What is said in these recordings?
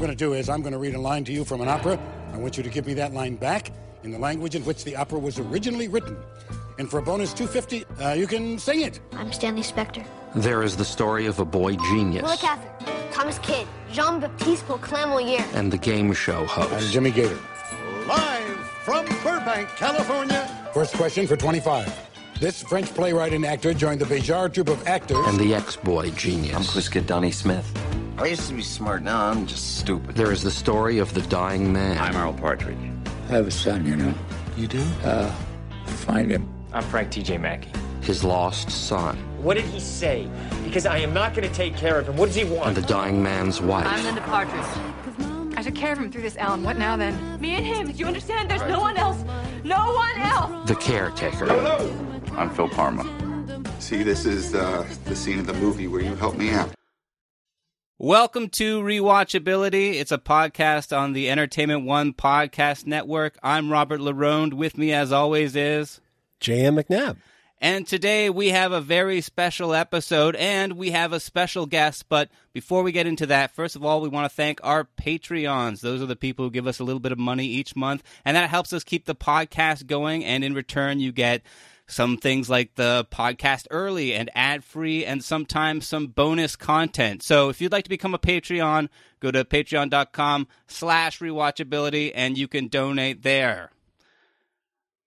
Going to do is I'm going to read a line to you from an opera. I want you to give me that line back in the language in which the opera was originally written. And for a bonus $250, you can sing it. I'm Stanley Spector. There is the story of a boy genius. Willa Cather, Thomas Kidd, Jean-Baptiste Clamoyer. And the game show host. I'm Jimmy Gator. Live from Burbank, California. First question for 25. This French playwright and actor joined the Béjart troupe of actors. And the ex-boy genius. I'm Pliska Donnie Smith. I used to be smart, now I'm just stupid. There is the story of the dying man. I'm Earl Partridge. I have a son, you know. You do? Find him. I'm Frank T.J. Mackey. His lost son. What did he say? Because I am not going to take care of him. What does he want? And the dying man's wife. I'm Linda Partridge. I took care of him through this, Alan. What now, then? Me and him. Do you understand? There's no one else. No one else! The caretaker. Hello! I'm Phil Parma. See, this is the scene of the movie where you help me out. Welcome to Rewatchability. It's a podcast on the Entertainment One Podcast Network. I'm Robert Laronde. With me, as always, is J.M. McNabb. And today we have a very special episode, and we have a special guest. But before we get into that, first of all, we want to thank our Patreons. Those are the people who give us a little bit of money each month, and that helps us keep the podcast going. And in return, you get some things like the podcast early and ad-free, and sometimes some bonus content. So if you'd like to become a Patreon, go to patreon.com/rewatchability, and you can donate there.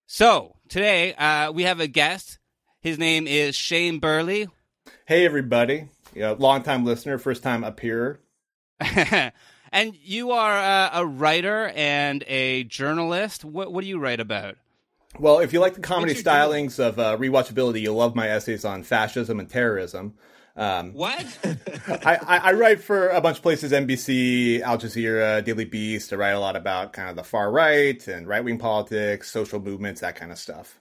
So today we have a guest. His name is Shane Burley. Hey, everybody. Yeah, long-time listener, first-time appearer. And you are a writer and a journalist. What do you write about? Well, if you like the comedy stylings of Rewatchability, you'll love my essays on fascism and terrorism. What? I write for a bunch of places, NBC, Al Jazeera, Daily Beast. I write a lot about kind of the far right and right-wing politics, social movements, that kind of stuff.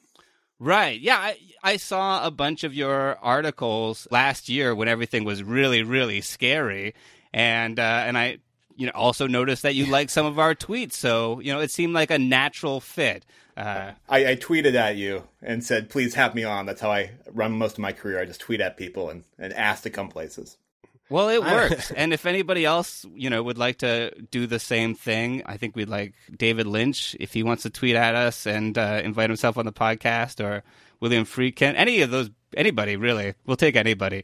Right. Yeah, I saw a bunch of your articles last year when everything was really, really scary. And I also noticed that you liked some of our tweets. So, it seemed like a natural fit. I tweeted at you and said, please have me on. That's how I run most of my career. I just tweet at people and ask to come places. Well, it works. And if anybody else, would like to do the same thing, I think we'd like David Lynch, if he wants to tweet at us and invite himself on the podcast, or William Friedkin, any of those, anybody really. We'll take anybody.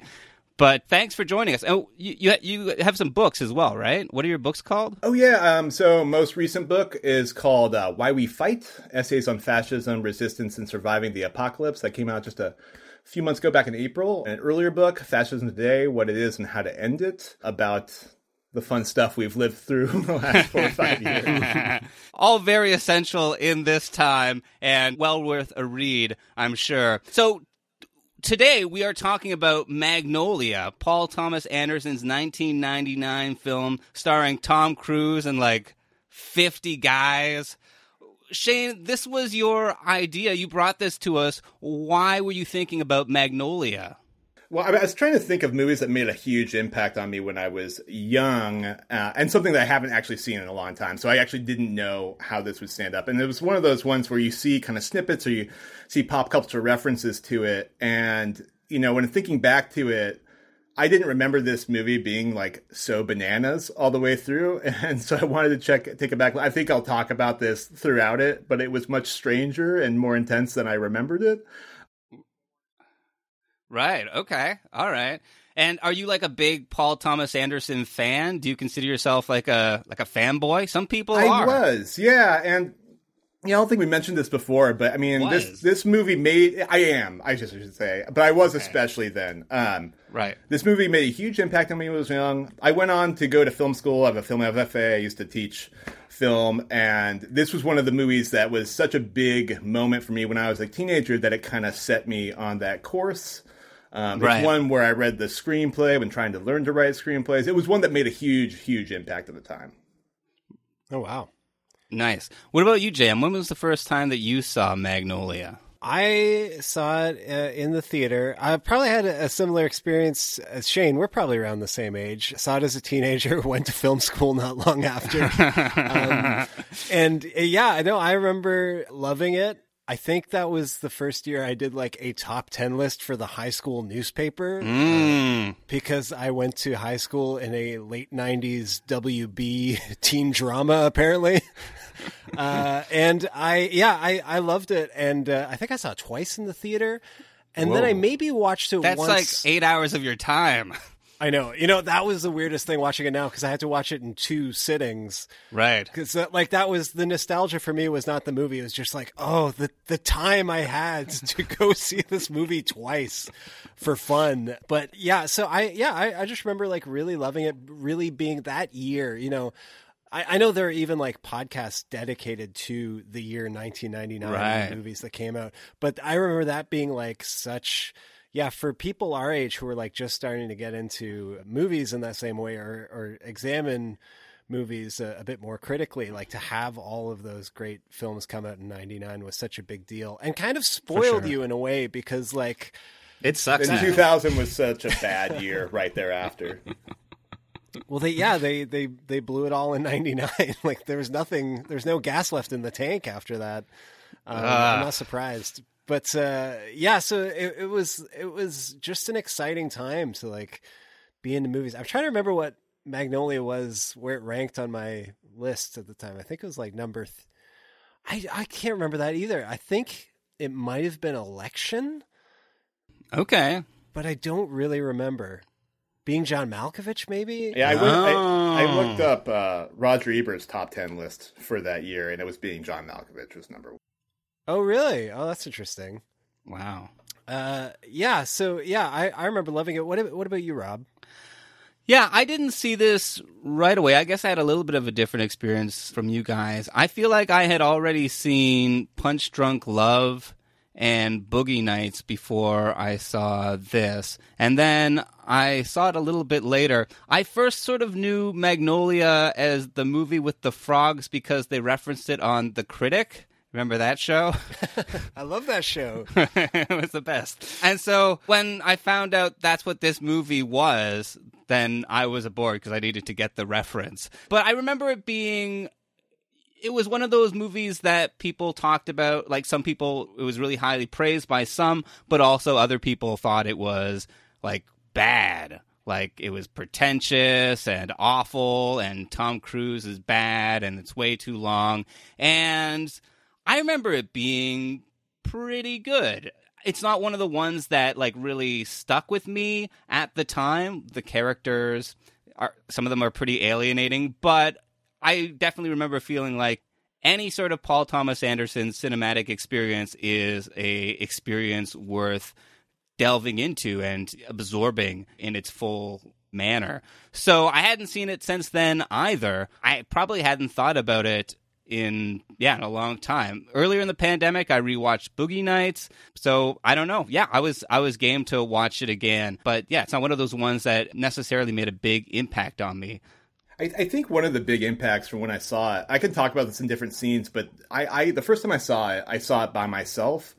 But thanks for joining us. Oh, you have some books as well, right? What are your books called? Oh, yeah. So most recent book is called Why We Fight, Essays on Fascism, Resistance, and Surviving the Apocalypse. That came out just a few months ago back in April. An earlier book, Fascism Today, What It Is and How to End It, about the fun stuff we've lived through in the last 4 or 5 years. All very essential in this time and well worth a read, I'm sure. So today, we are talking about Magnolia, Paul Thomas Anderson's 1999 film starring Tom Cruise and 50 guys. Shane, this was your idea. You brought this to us. Why were you thinking about Magnolia? Well, I was trying to think of movies that made a huge impact on me when I was young, and something that I haven't actually seen in a long time. So I actually didn't know how this would stand up. And it was one of those ones where you see kind of snippets or you see pop culture references to it. And, when thinking back to it, I didn't remember this movie being so bananas all the way through. And so I wanted to take it back. I think I'll talk about this throughout it, but it was much stranger and more intense than I remembered it. Right. Okay. All right. And are you like a big Paul Thomas Anderson fan? Do you consider yourself like a fanboy? Some people are. I was, yeah. And yeah, I don't think we mentioned this before, but I mean, this movie made, I should say, but I was especially then. Right. This movie made a huge impact on me when I was young. I went on to go to film school. I have a film FFA. I used to teach film. And this was one of the movies that was such a big moment for me when I was a teenager that it kind of set me on that course. It's one where I read the screenplay when trying to learn to write screenplays. It was one that made a huge, huge impact at the time. Oh, wow. Nice. What about you, Jam? When was the first time that you saw Magnolia? I saw it in the theater. I probably had a similar experience as Shane. We're probably around the same age. I saw it as a teenager, went to film school not long after. I remember loving it. I think that was the first year I did like a top 10 list for the high school newspaper because I went to high school in a late 90s WB teen drama, apparently. And I loved it. And I think I saw it twice in the theater. And then I maybe watched it once. That's like 8 hours of your time. I know. You know, that was the weirdest thing watching it now because I had to watch it in two sittings. Right. Because that was the nostalgia for me was not the movie. It was just like, oh, the time I had to go see this movie twice for fun. But yeah, so I just remember like really loving it, really being that year, you know. I know there are even like podcasts dedicated to the year 1999 movies that came out. But I remember that being like such... Yeah, for people our age who are like just starting to get into movies in that same way or examine movies a bit more critically, like to have all of those great films come out in 99 was such a big deal and kind of spoiled you in a way because like... It sucks. And 2000 was such a bad year right thereafter. Well, they blew it all in 99. Like there's no gas left in the tank after that. I'm not surprised. But so it was just an exciting time to like be into movies. I'm trying to remember what Magnolia was, where it ranked on my list at the time. I think it was like number. I can't remember that either. I think it might have been Election. Okay, but I don't really remember. Being John Malkovich, maybe? Yeah, I looked up Roger Ebert's top 10 list for that year, and it was Being John Malkovich was number one. Oh, really? Oh, that's interesting. Wow. I remember loving it. What about you, Rob? Yeah, I didn't see this right away. I guess I had a little bit of a different experience from you guys. I feel like I had already seen Punch Drunk Love and Boogie Nights before I saw this. And then I saw it a little bit later. I first sort of knew Magnolia as the movie with the frogs because they referenced it on The Critic. Remember that show? I love that show. It was the best. And so when I found out that's what this movie was, then I was aboard because I needed to get the reference. But I remember it being... It was one of those movies that people talked about. Like some people, it was really highly praised by some, but also other people thought it was like bad. Like it was pretentious and awful and Tom Cruise is bad and it's way too long. And... I remember it being pretty good. It's not one of the ones that like really stuck with me at the time. The characters are, some of them are pretty alienating, but I definitely remember feeling like any sort of Paul Thomas Anderson cinematic experience is a experience worth delving into and absorbing in its full manner. So I hadn't seen it since then either. I probably hadn't thought about it in a long time. Earlier in the pandemic, I rewatched Boogie Nights. So I don't know. Yeah, I was game to watch it again. But yeah, it's not one of those ones that necessarily made a big impact on me. I think one of the big impacts from when I saw it, I can talk about this in different scenes, but I the first time I saw it by myself.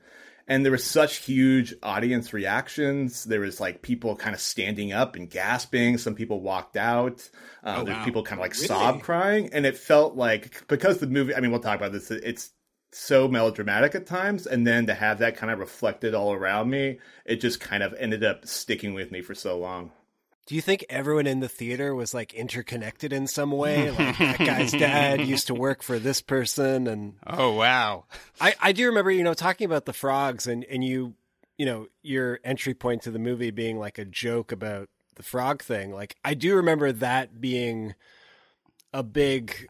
And there was such huge audience reactions. There was like people kind of standing up and gasping. Some people walked out. There were people kind of like sob crying. And it felt like, because the movie, I mean, we'll talk about this. It's so melodramatic at times. And then to have that kind of reflected all around me, it just kind of ended up sticking with me for so long. Do you think everyone in the theater was like interconnected in some way? Like that guy's dad used to work for this person. And oh, wow. I do remember, you know, talking about the frogs and you know, your entry point to the movie being like a joke about the frog thing, like I do remember that being a big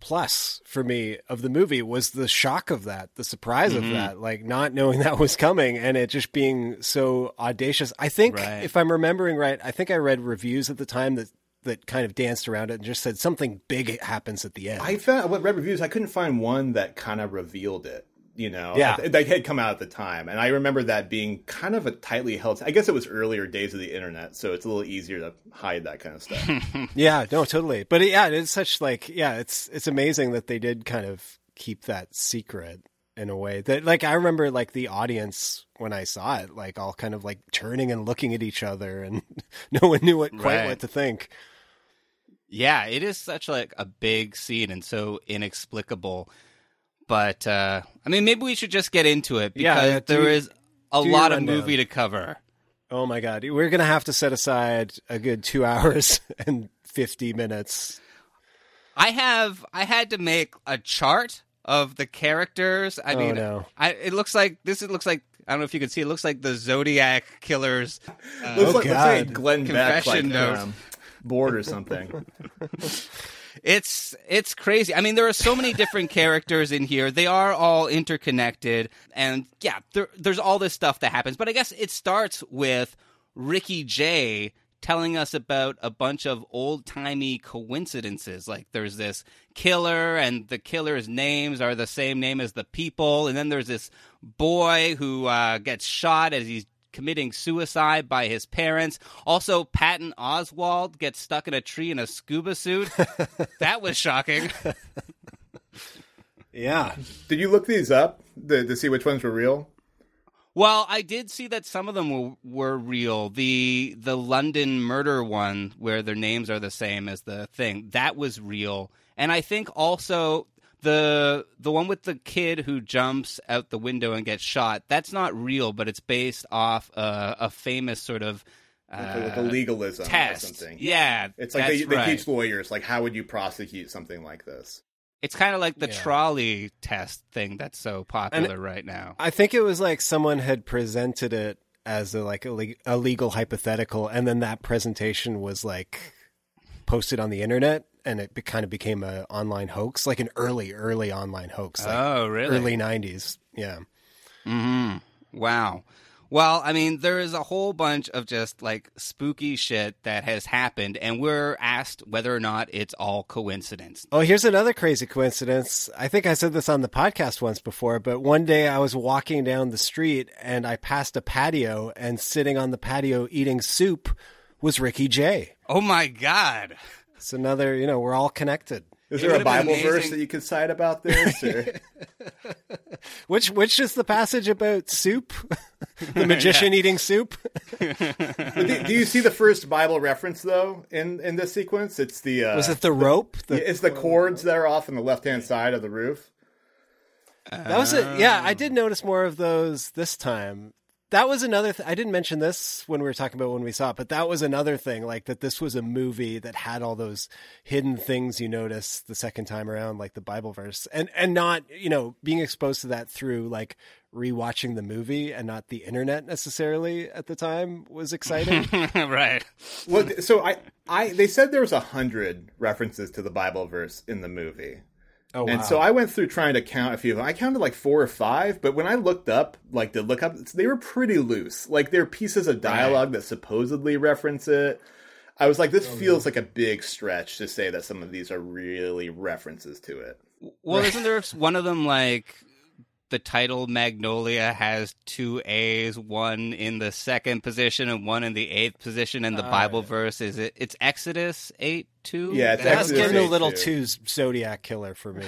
plus for me of the movie, was the shock of that, the surprise of that, like not knowing that was coming and it just being so audacious. I think if I'm remembering right, I think I read reviews at the time that kind of danced around it and just said something big happens at the end. I couldn't find one that kind of revealed it, you know. Yeah. They had come out at the time. And I remember that being kind of a tightly held, I guess it was earlier days of the internet, so it's a little easier to hide that kind of stuff. Yeah, no, totally. But yeah, it's such like, yeah, it's amazing that they did kind of keep that secret in a way that, like, I remember like the audience when I saw it, like all kind of like turning and looking at each other and no one knew quite what to think. Yeah, it is such like a big scene and so inexplicable. But I mean, maybe we should just get into it because there is a lot of movie to cover. Oh my God, we're gonna have to set aside a good 2 hours and 50 minutes. I had to make a chart of the characters. It looks like I don't know if you can see. It looks like the Zodiac killer's looks like Glenn Beck notes. Board or something. It's crazy. I mean, there are so many different characters in here. They are all interconnected. And yeah, there's all this stuff that happens. But I guess it starts with Ricky Jay telling us about a bunch of old-timey coincidences. Like there's this killer and the killer's names are the same name as the people. And then there's this boy who gets shot as he's committing suicide by his parents. Also, Patton Oswalt gets stuck in a tree in a scuba suit. That was shocking. Yeah. Did you look these up to see which ones were real? Well, I did see that some of them were real. The London murder one, where their names are the same as the thing, that was real. And I think also the one with the kid who jumps out the window and gets shot, that's not real, but it's based off a famous sort of like a legalism test. Or something. Yeah, it's like they teach lawyers, like, how would you prosecute something like this? It's kind of like the trolley test thing that's so popular right now. I think it was like someone had presented it as a legal hypothetical, and then that presentation was like posted on the internet. And it kind of became an online hoax, like an early online hoax. Like early 90s. Yeah. Mm-hmm. Wow. Well, I mean, there is a whole bunch of just like spooky shit that has happened, and we're asked whether or not it's all coincidence. Oh, here's another crazy coincidence. I think I said this on the podcast once before, but one day I was walking down the street and I passed a patio, and sitting on the patio eating soup was Ricky Jay. Oh, my God. It's another, you know, we're all connected. Is there a Bible verse that you could cite about this? Or... which is the passage about soup? The magician eating soup? do you see the first Bible reference, though, in this sequence? It's the... was it the rope? It's the cords that are off on the left-hand side of the roof. That was it. Yeah, I did notice more of those this time. That was another thing. I didn't mention this when we were talking about when we saw it, but that was another thing, like that this was a movie that had all those hidden things you notice the second time around, like the Bible verse, and not, you know, being exposed to that through like rewatching the movie and not the internet necessarily at the time was exciting. Right. Well, so they said there was 100 references to the Bible verse in the movie. Oh, wow. And so I went through trying to count a few of them. I counted like 4 or 5, but when I looked up, like to look up, they were pretty loose. Like there are pieces of dialogue that supposedly reference it. I was like, this feels like a big stretch to say that some of these are really references to it. Well, isn't there one of them like the title Magnolia has 2 A's, one in the second position and one in the 8th position, and the Bible verse is it's Exodus 8:2. Yeah, it's Exodus 8:2. That's getting a little too Zodiac killer for me.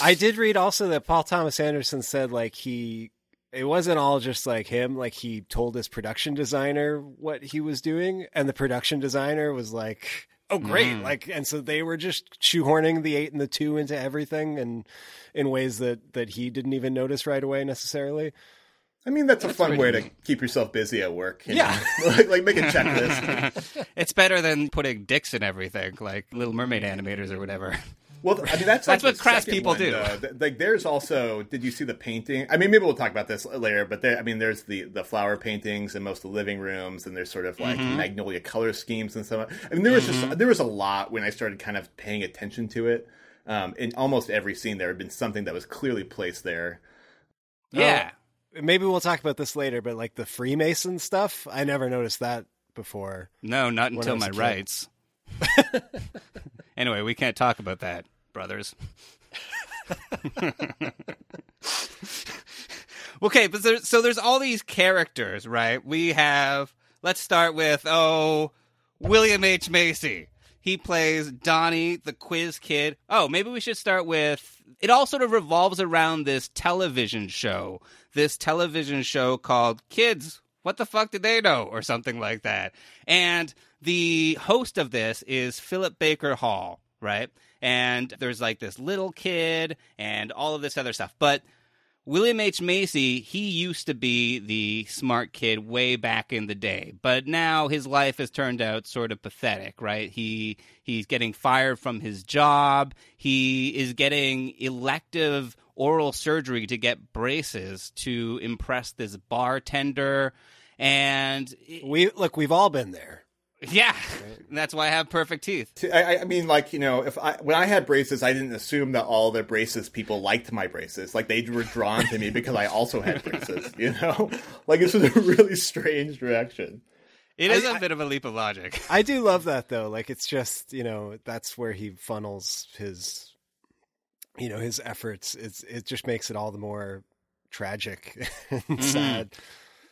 I did read also that Paul Thomas Anderson said like it wasn't all just like him. Like he told his production designer what he was doing, and the production designer was like, oh, great. Like, and so they were just shoehorning the 8 and the 2 into everything, and in ways that he didn't even notice right away necessarily. I mean, that's a fun way to keep yourself busy at work. You know? like make a checklist. It's better than putting dicks in everything, like Little Mermaid animators or whatever. Well, I mean, that's like what crass people do. Like, there's also, did you see the painting? I mean, maybe we'll talk about this later, but there, I mean, there's the flower paintings in most of the living rooms, and there's sort of like Magnolia color schemes and stuff. I mean, there was just, there was a lot when I started kind of paying attention to it. In almost every scene, there had been something that was clearly placed there. Yeah. Maybe we'll talk about this later, but like the Freemason stuff, I never noticed that before. No, not until my rights. Anyway, we can't talk about that, brothers. Okay, but so there's all these characters, right? We have, let's start with, William H. Macy. He plays Donnie, the quiz kid. Oh, maybe we should start with, it all sort of revolves around this television show called Kids, What the Fuck Did They Know? Or something like that. And the host of this is Philip Baker Hall, right? And there's like this little kid and all of this other stuff. But William H. Macy, he used to be the smart kid way back in the day, but now his life has turned out sort of pathetic, right? He's getting fired from his job. He is getting elective oral surgery to get braces to impress this bartender, and we've all been there. Yeah, that's why I have perfect teeth. I mean, like, you know, when I had braces, I didn't assume that all the braces people liked my braces. Like, they were drawn to me because I also had braces, you know? Like, this was a really strange reaction. It is a bit of a leap of logic. I do love that, though. Like, it's just, you know, that's where he funnels his, you know, his efforts. It just makes it all the more tragic and sad.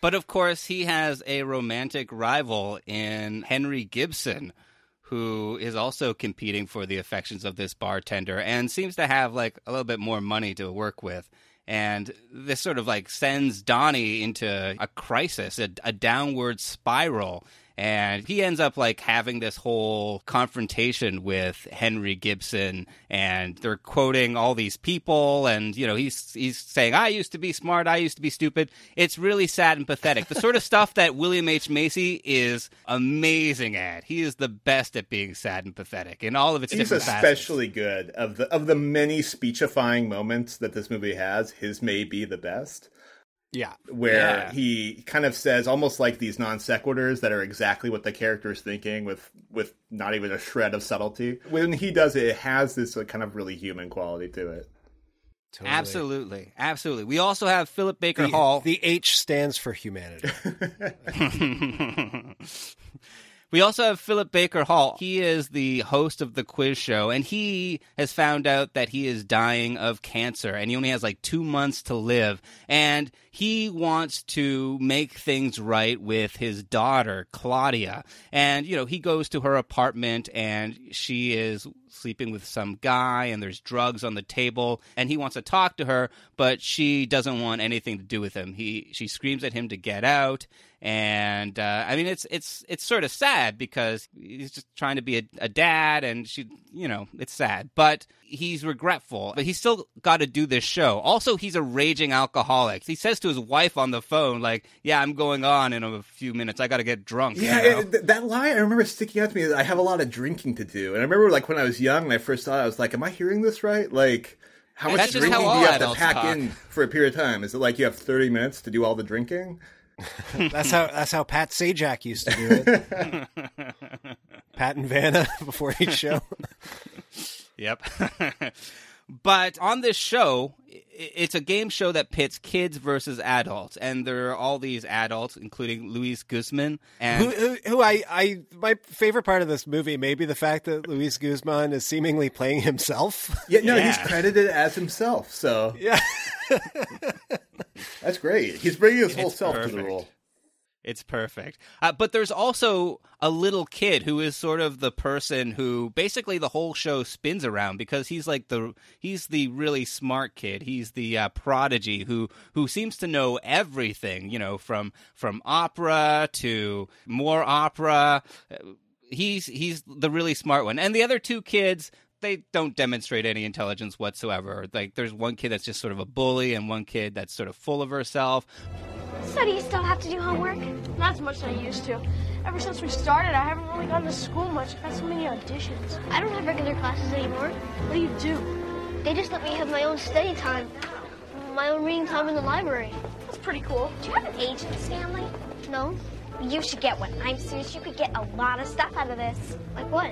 But, of course, he has a romantic rival in Henry Gibson, who is also competing for the affections of this bartender and seems to have, like, a little bit more money to work with. And this sort of, like, sends Donnie into a crisis, a downward spiral. And he ends up, like, having this whole confrontation with Henry Gibson, and they're quoting all these people, and, you know, he's saying, I used to be smart, I used to be stupid. It's really sad and pathetic. The sort of stuff that William H. Macy is amazing at. He is the best at being sad and pathetic in all of its different facets. He's especially good. Of the many speechifying moments that this movie has, his may be the best. Yeah. Where he kind of says almost like these non sequiturs that are exactly what the character is thinking with not even a shred of subtlety. When he does it, it has this kind of really human quality to it. Totally. Absolutely. Absolutely. We also have Philip Baker Hall. The H stands for humanity. We also have Philip Baker Hall. He is the host of the quiz show, and he has found out that he is dying of cancer, and he only has like 2 months to live. And he wants to make things right with his daughter, Claudia. And, you know, he goes to her apartment, and she is sleeping with some guy, and there's drugs on the table, and he wants to talk to her, but she doesn't want anything to do with him. She screams at him to get out. And I mean, it's sort of sad because he's just trying to be a dad, and she, you know, it's sad. But he's regretful. But he's still got to do this show. Also, he's a raging alcoholic. He says to his wife on the phone, like, "Yeah, I'm going on in a few minutes. I got to get drunk." Yeah, you know? That line I remember sticking out to me. Is I have a lot of drinking to do, and I remember like when I was young and I first saw it, I was like, "Am I hearing this right?" Like, how much drinking do you have to pack in for a period of time? Is it like you have 30 minutes to do all the drinking? That's how Pat Sajak used to do it. Pat and Vanna before each show. Yep. But on this show, it's a game show that pits kids versus adults, and there are all these adults, including Luis Guzmán, and who my favorite part of this movie may be the fact that Luis Guzmán is seemingly playing himself. Yeah, no, he's credited as himself. So yeah. That's great. He's bringing his whole self to the role. It's perfect. But there's also a little kid who is sort of the person who basically the whole show spins around, because he's the really smart kid. He's the prodigy who seems to know everything, you know, from opera to more opera. He's the really smart one. And the other two kids, they don't demonstrate any intelligence whatsoever. Like, there's one kid that's just sort of a bully and one kid that's sort of full of herself. So do you still have to do homework? Not as much as I used to. Ever since we started, I haven't really gone to school much. I've had so many auditions. I don't have regular classes anymore. What do you do? They just let me have my own study time, my own reading time in the library. That's pretty cool. Do you have an agent, Stanley? No. You should get one. I'm serious. You could get a lot of stuff out of this. Like what?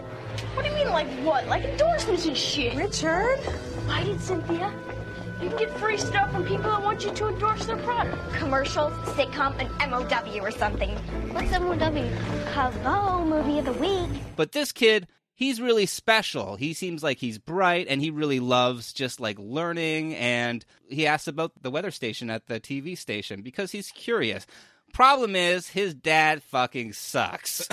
What do you mean, like what? Like endorsements and shit. Richard? Why did Cynthia? You can get free stuff from people that want you to endorse their product. Commercials, sitcom, and MOW or something. What's MOW? Hello, movie of the week. But this kid, he's really special. He seems like he's bright, and he really loves just, like, learning. And he asks about the weather station at the TV station because he's curious. Problem is, his dad fucking sucks.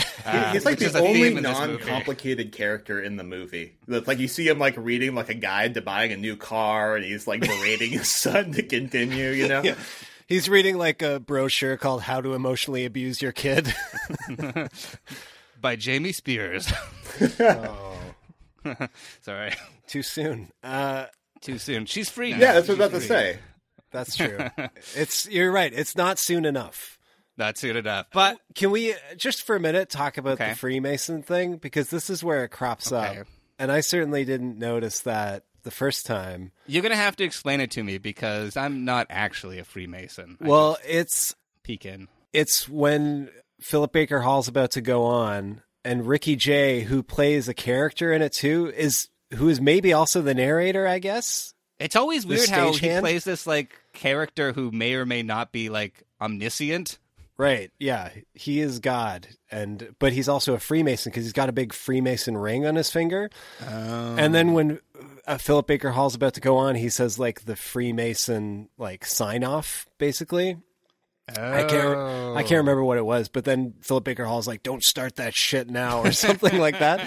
He's like the only non-complicated character in the movie. It's like you see him like reading like a guide to buying a new car, and he's like berating his son to continue. You know, yeah. He's reading like a brochure called "How to Emotionally Abuse Your Kid" by Jamie Spears. Oh. Sorry, too soon. Too soon. She's free. Yeah, now. That's what I was about to say. That's true. You're right. It's not soon enough. Not soon enough. But can we just for a minute talk about the Freemason thing? Because this is where it crops up. And I certainly didn't notice that the first time. You're going to have to explain it to me because I'm not actually a Freemason. Well, it's... Peek in. It's when Philip Baker Hall's about to go on and Ricky Jay, who plays a character in it too, who is maybe also the narrator, I guess. It's always weird how he plays this like character who may or may not be like omniscient. Right, yeah, he is God, but he's also a Freemason because he's got a big Freemason ring on his finger. Oh. And then when Philip Baker Hall's about to go on, he says like the Freemason like sign off, basically. Oh. I can't remember what it was, but then Philip Baker Hall's like, "Don't start that shit now," or something like that.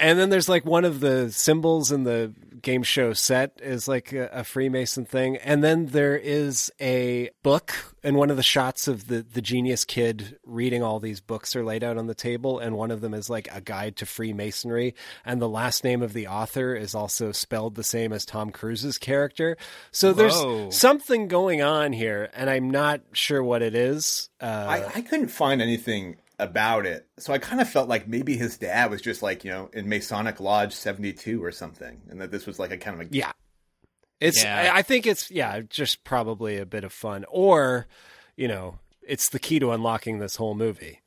And then there's like one of the symbols in the game show set is like a Freemason thing, and then there is a book, and one of the shots of the genius kid reading all these books are laid out on the table, and one of them is like a guide to Freemasonry, and the last name of the author is also spelled the same as Tom Cruise's character. So there's something going on here, and I'm not sure what it is. I couldn't find anything about it, so I kind of felt like maybe his dad was just like, you know, in Masonic Lodge 72 or something, and that this was like a kind of a... I think it's just probably a bit of fun, or you know, it's the key to unlocking this whole movie.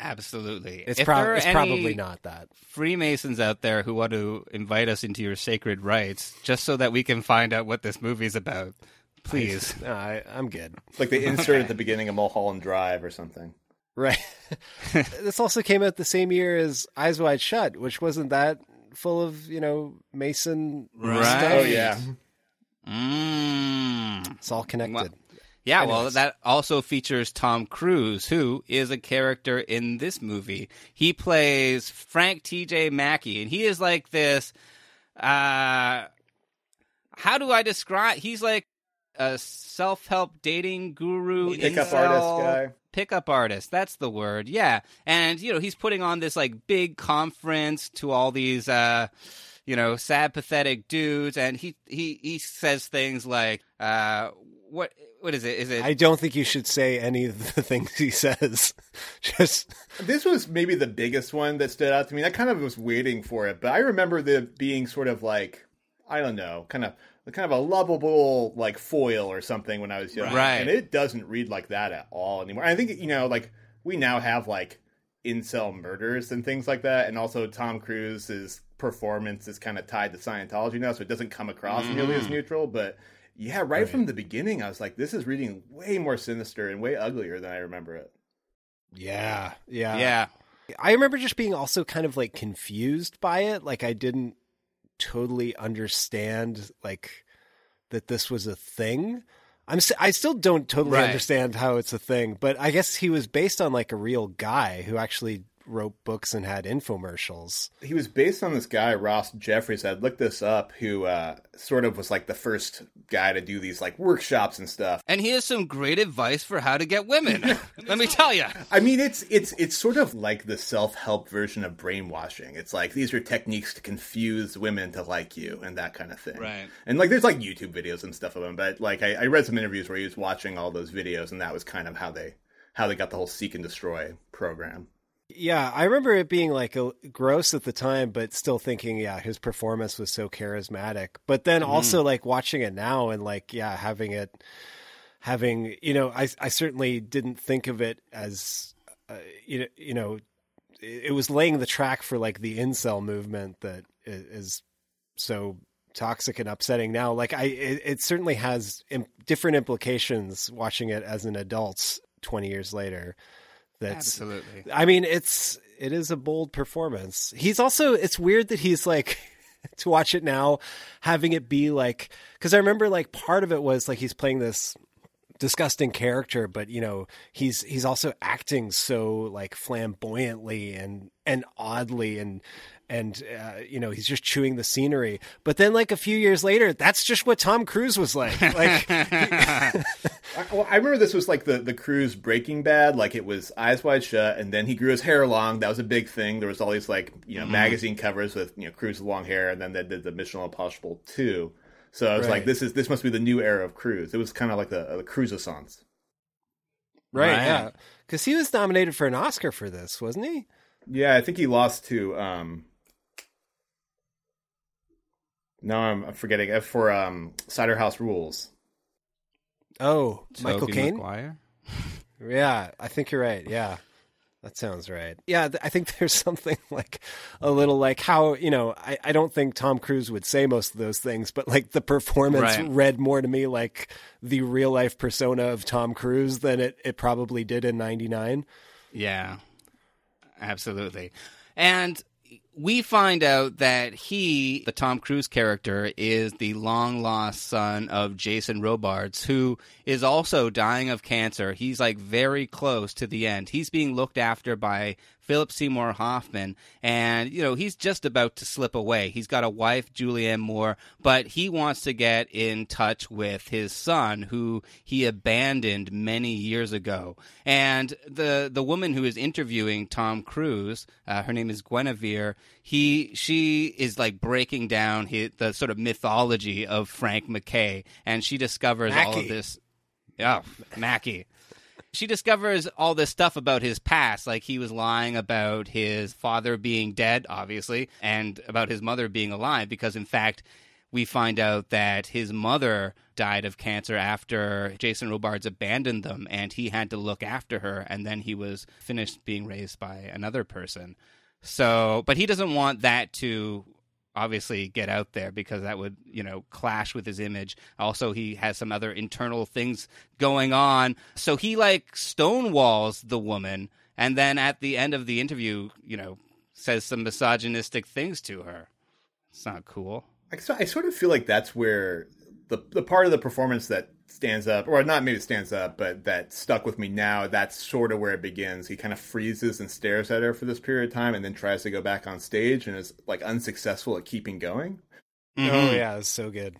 Absolutely, it's probably not that. Freemasons out there who want to invite us into your sacred rites, just so that we can find out what this movie's about, please. I'm good. It's like they inserted at the beginning of Mulholland Drive or something. Right. This also came out the same year as Eyes Wide Shut, which wasn't that full of, you know, Mason stuff. Oh, yeah. Mm. It's all connected. Well, yeah, anyways. Well, that also features Tom Cruise, who is a character in this movie. He plays Frank T.J. Mackey, and he is like this... how do I describe... He's like a self-help dating guru. Pickup artist guy. Pickup artist, that's the word, yeah. And, you know, he's putting on this, like, big conference to all these, you know, sad, pathetic dudes, and he says things like, what is it? Is it? I don't think you should say any of the things he says. Just... This was maybe the biggest one that stood out to me. I kind of was waiting for it, but I remember it being sort of like, I don't know, kind of a lovable, like, foil or something when I was young. Right. And it doesn't read like that at all anymore. I think, you know, like, we now have, like, incel murders and things like that. And also Tom Cruise's performance is kind of tied to Scientology now, so it doesn't come across nearly as neutral. But, yeah, right from the beginning, I was like, this is reading way more sinister and way uglier than I remember it. Yeah. Yeah. Yeah. I remember just being also kind of, like, confused by it. Like, I didn't totally understand like that this was a thing. I still don't totally understand how it's a thing, but I guess he was based on like a real guy who actually wrote books and had infomercials. He was based on this guy Ross Jeffries. I looked this up, who sort of was like the first guy to do these like workshops and stuff. And he has some great advice for how to get women. Let me tell you. I mean, it's sort of like the self-help version of brainwashing. It's like, these are techniques to confuse women to like you and that kind of thing. Right. And like, there's like YouTube videos and stuff of him, but like I read some interviews where he was watching all those videos, and that was kind of how they got the whole Seek and Destroy program. Yeah, I remember it being like gross at the time, but still thinking, yeah, his performance was so charismatic. But then also like watching it now and like, yeah, having, you know, I certainly didn't think of it as, you know, it was laying the track for like the incel movement that is so toxic and upsetting now. Like it certainly has different implications watching it as an adult 20 years later. Absolutely. I mean, it is a bold performance. He's also, it's weird that he's like, to watch it now, having it be like, because I remember like part of it was like he's playing this disgusting character, but you know, he's also acting so like flamboyantly and oddly and you know, he's just chewing the scenery. But then like a few years later, that's just what Tom Cruise was like. Like I remember this was like the Cruise Breaking Bad, like it was Eyes Wide Shut, and then he grew his hair long. That was a big thing. There was all these like, you know, magazine covers with, you know, Cruise with long hair, and then they did the Mission Impossible 2. So I was like, this must be the new era of Cruise. It was kind of like the Cruise-a-sance. Right, yeah. Because he was nominated for an Oscar for this, wasn't he? Yeah, I think he lost to... No, I'm forgetting. For Cider House Rules. Oh, Michael Caine? Maguire? Yeah, I think you're right. Yeah, that sounds right. Yeah, I think there's something like a little like how, you know, I don't think Tom Cruise would say most of those things, but like the performance read more to me like the real life persona of Tom Cruise than it probably did in 99. Yeah, absolutely. And we find out that the Tom Cruise character, is the long-lost son of Jason Robards, who is also dying of cancer. He's, like, very close to the end. He's being looked after by Philip Seymour Hoffman, and, you know, he's just about to slip away. He's got a wife, Julianne Moore, but he wants to get in touch with his son, who he abandoned many years ago. And the woman who is interviewing Tom Cruise, her name is Guinevere, she is, like, breaking down the sort of mythology of Frank McKay, and she discovers all of this. Oh, Mackie. She discovers all this stuff about his past, like he was lying about his father being dead, obviously, and about his mother being alive, because, in fact, we find out that his mother died of cancer after Jason Robards abandoned them, and he had to look after her, and then he was finished being raised by another person. So, but he doesn't want that to... obviously get out there, because that would, you know, clash with his image. Also, he has some other internal things going on. So he, like, stonewalls the woman, and then at the end of the interview, you know, says some misogynistic things to her. It's not cool. I sort of feel like that's where the part of the performance that stands up, or not maybe stands up, but that stuck with me now, that's sort of where it begins. He kind of freezes and stares at her for this period of time, and then tries to go back on stage, and is like unsuccessful at keeping going. Mm-hmm. Oh yeah, it's so good.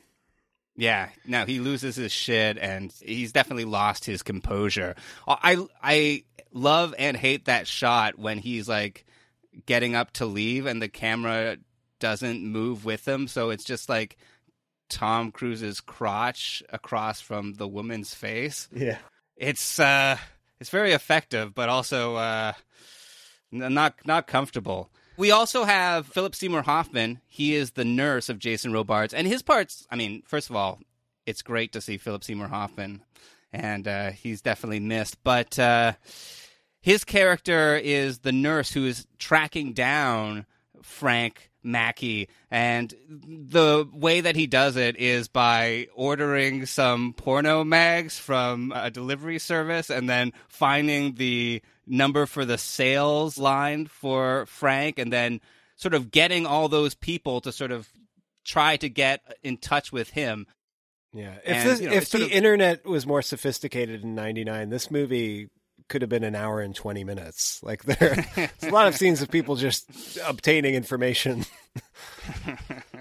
Yeah, no, he loses his shit, and he's definitely lost his composure. I love and hate that shot when he's like getting up to leave, and the camera doesn't move with him, so it's just like Tom Cruise's crotch across from the woman's face. Yeah. It's very effective, but also not comfortable. We also have Philip Seymour Hoffman. He is the nurse of Jason Robards, and his parts, I mean, first of all, it's great to see Philip Seymour Hoffman, and he's definitely missed, but his character is the nurse who is tracking down Frank Mackey, and the way that he does it is by ordering some porno mags from a delivery service, and then finding the number for the sales line for Frank, and then sort of getting all those people to sort of try to get in touch with him. Yeah. If the internet was more sophisticated in 99, this movie could have been an hour and 20 minutes. Like there's a lot of scenes of people just obtaining information.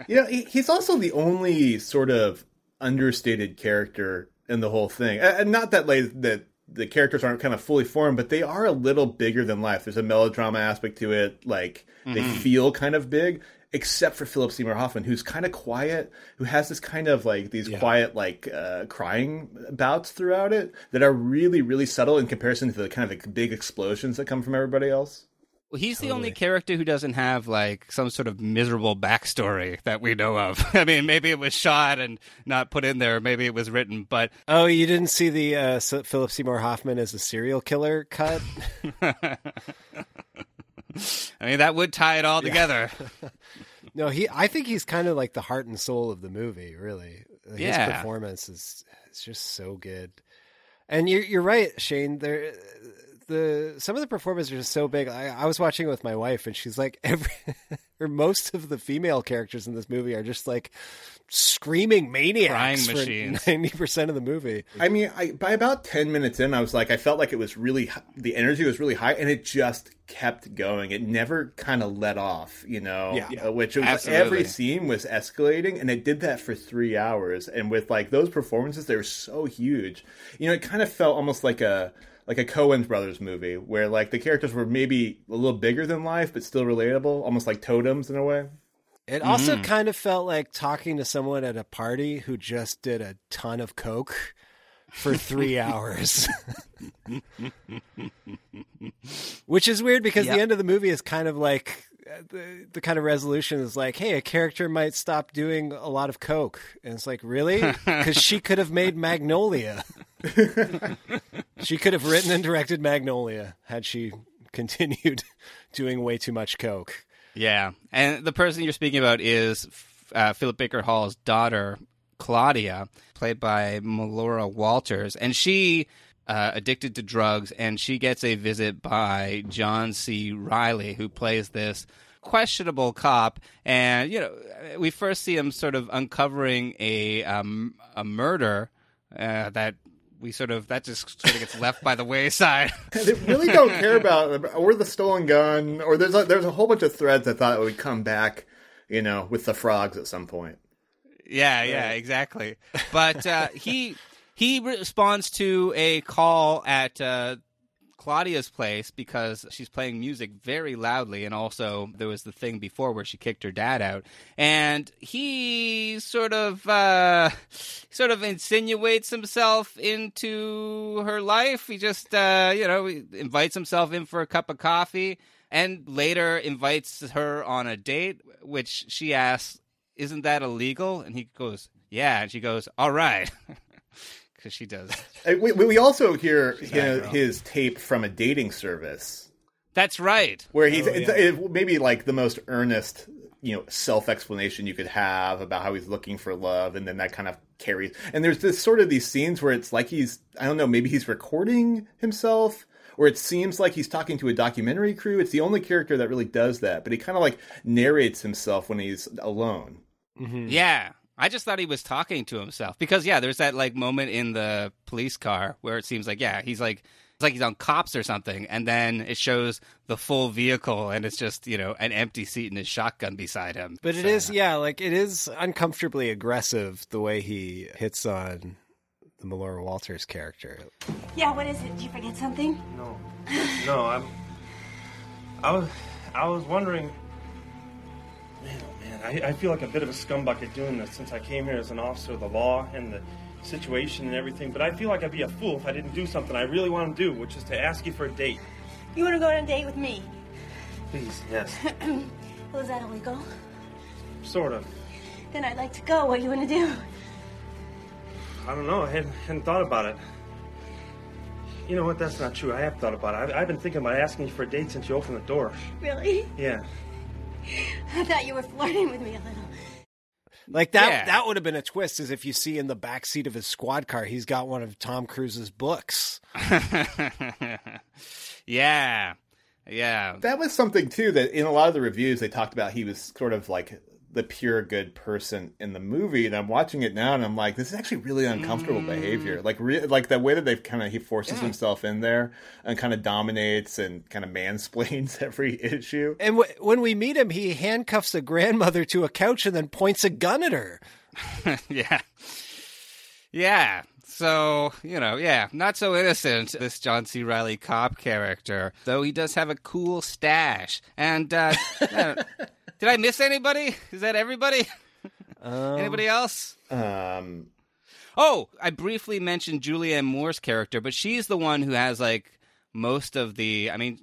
You know, he's also the only sort of understated character in the whole thing. And not that that the characters aren't kind of fully formed, but they are a little bigger than life. There's a melodrama aspect to it. Like, they feel kind of big, except for Philip Seymour Hoffman, who's kind of quiet, who has this kind of like these quiet, like crying bouts throughout it that are really, really subtle in comparison to the kind of the big explosions that come from everybody else. Well, he's the only character who doesn't have like some sort of miserable backstory that we know of. I mean, maybe it was shot and not put in there. Maybe it was written, but... Oh, you didn't see the Philip Seymour Hoffman as a serial killer cut? I mean, that would tie it all together. No, I think he's kind of like the heart and soul of the movie, really. His performance is just so good. And you're right, Shane. Some of the performances are just so big. I was watching it with my wife, and she's like, most of the female characters in this movie are just like screaming maniacs for 90% of the movie. I mean, by about 10 minutes in, I was like, I felt like it was really, the energy was really high, and it just kept going. It never kind of let off, you know, which it was, every scene was escalating, and it did that for 3 hours. And with like those performances, they were so huge. You know, it kind of felt almost like a Coen Brothers movie where like the characters were maybe a little bigger than life, but still relatable, almost like totems in a way. It also kind of felt like talking to someone at a party who just did a ton of coke for 3 hours, which is weird because the end of the movie is kind of like the kind of resolution is like, hey, a character might stop doing a lot of coke. And it's like, really? Because she could have made Magnolia. She could have written and directed Magnolia had she continued doing way too much coke. Yeah. And the person you're speaking about is Philip Baker Hall's daughter, Claudia, played by Melora Walters. And she, addicted to drugs, and she gets a visit by John C. Reilly, who plays this questionable cop. And, you know, we first see him sort of uncovering a murder that... that just sort of gets left by the wayside. They really don't care about, or the stolen gun, or there's a whole bunch of threads I thought would come back, you know, with the frogs at some point. Yeah, exactly. But he responds to a call at Claudia's place because she's playing music very loudly, and also there was the thing before where she kicked her dad out, and he sort of insinuates himself into her life. He just he invites himself in for a cup of coffee, and later invites her on a date, which she asks, "Isn't that illegal?" And he goes, "Yeah," and she goes, "All right." Because she does. We also hear his tape from a dating service. That's right. Where he's maybe like the most earnest, you know, self-explanation you could have about how he's looking for love, and then that kind of carries. And there's this sort of these scenes where it's like maybe he's recording himself, or it seems like he's talking to a documentary crew. It's the only character that really does that, but he kind of like narrates himself when he's alone. Mm-hmm. Yeah. I just thought he was talking to himself because, there's that like moment in the police car where it seems like, he's like, it's like he's on cops or something. And then it shows the full vehicle, and it's just, you know, an empty seat and his shotgun beside him. But it is, like it is uncomfortably aggressive the way he hits on the Melora Walters character. Yeah, what is it? Did you forget something? No, I was wondering, I feel like a bit of a scumbucket doing this since I came here as an officer of the law and the situation and everything, but I feel like I'd be a fool if I didn't do something I really want to do, which is to ask you for a date. You want to go on a date with me? Please, yes. Well, is that illegal? Sort of. Then I'd like to go. What do you want to do? I don't know. I hadn't thought about it. You know what? That's not true. I have thought about it. I've been thinking about asking you for a date since you opened the door. Really? Yeah. I thought you were flirting with me a little. Like that, that would have been a twist, is if you see in the backseat of his squad car, he's got one of Tom Cruise's books. Yeah. That was something, too, that in a lot of the reviews, they talked about he was sort of like the pure good person in the movie. And I'm watching it now, and I'm like, this is actually really uncomfortable behavior. Like, like the way that they've kind of, he forces himself in there and kind of dominates and kind of mansplains every issue. And when we meet him, he handcuffs a grandmother to a couch and then points a gun at her. Yeah. So, you know, yeah, not so innocent, this John C. Reilly cop character, though he does have a cool stash. And did I miss anybody? Is that everybody? Anybody else? Oh, I briefly mentioned Julianne Moore's character, but she's the one who has, like, most of the, I mean,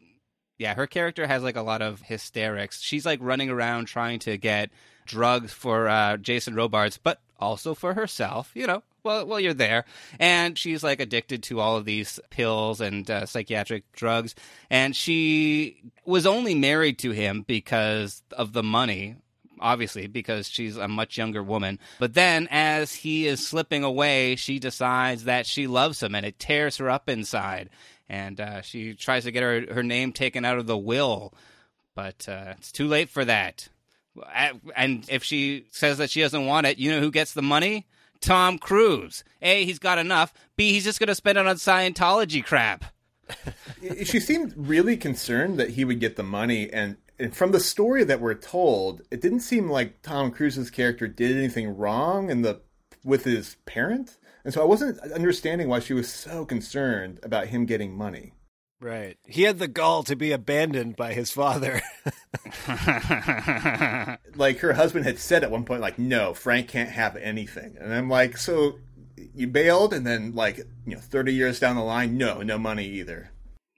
yeah, her character has, like, a lot of hysterics. She's, like, running around trying to get drugs for Jason Robards, but also for herself, you know, well, you're there. And she's, like, addicted to all of these pills and psychiatric drugs. And she was only married to him because of the money, obviously, because she's a much younger woman. But then as he is slipping away, she decides that she loves him, and it tears her up inside. And she tries to get her name taken out of the will, but it's too late for that. And if she says that she doesn't want it, you know who gets the money? Tom Cruise. A, he's got enough. B, he's just going to spend it on Scientology crap. She seemed really concerned that he would get the money, and from the story that we're told, it didn't seem like Tom Cruise's character did anything wrong with his parent. And so I wasn't understanding why she was so concerned about him getting money. Right. He had the gall to be abandoned by his father. Like, her husband had said at one point, like, no, Frank can't have anything. And I'm like, so you bailed, and then, like, you know, 30 years down the line, no money either.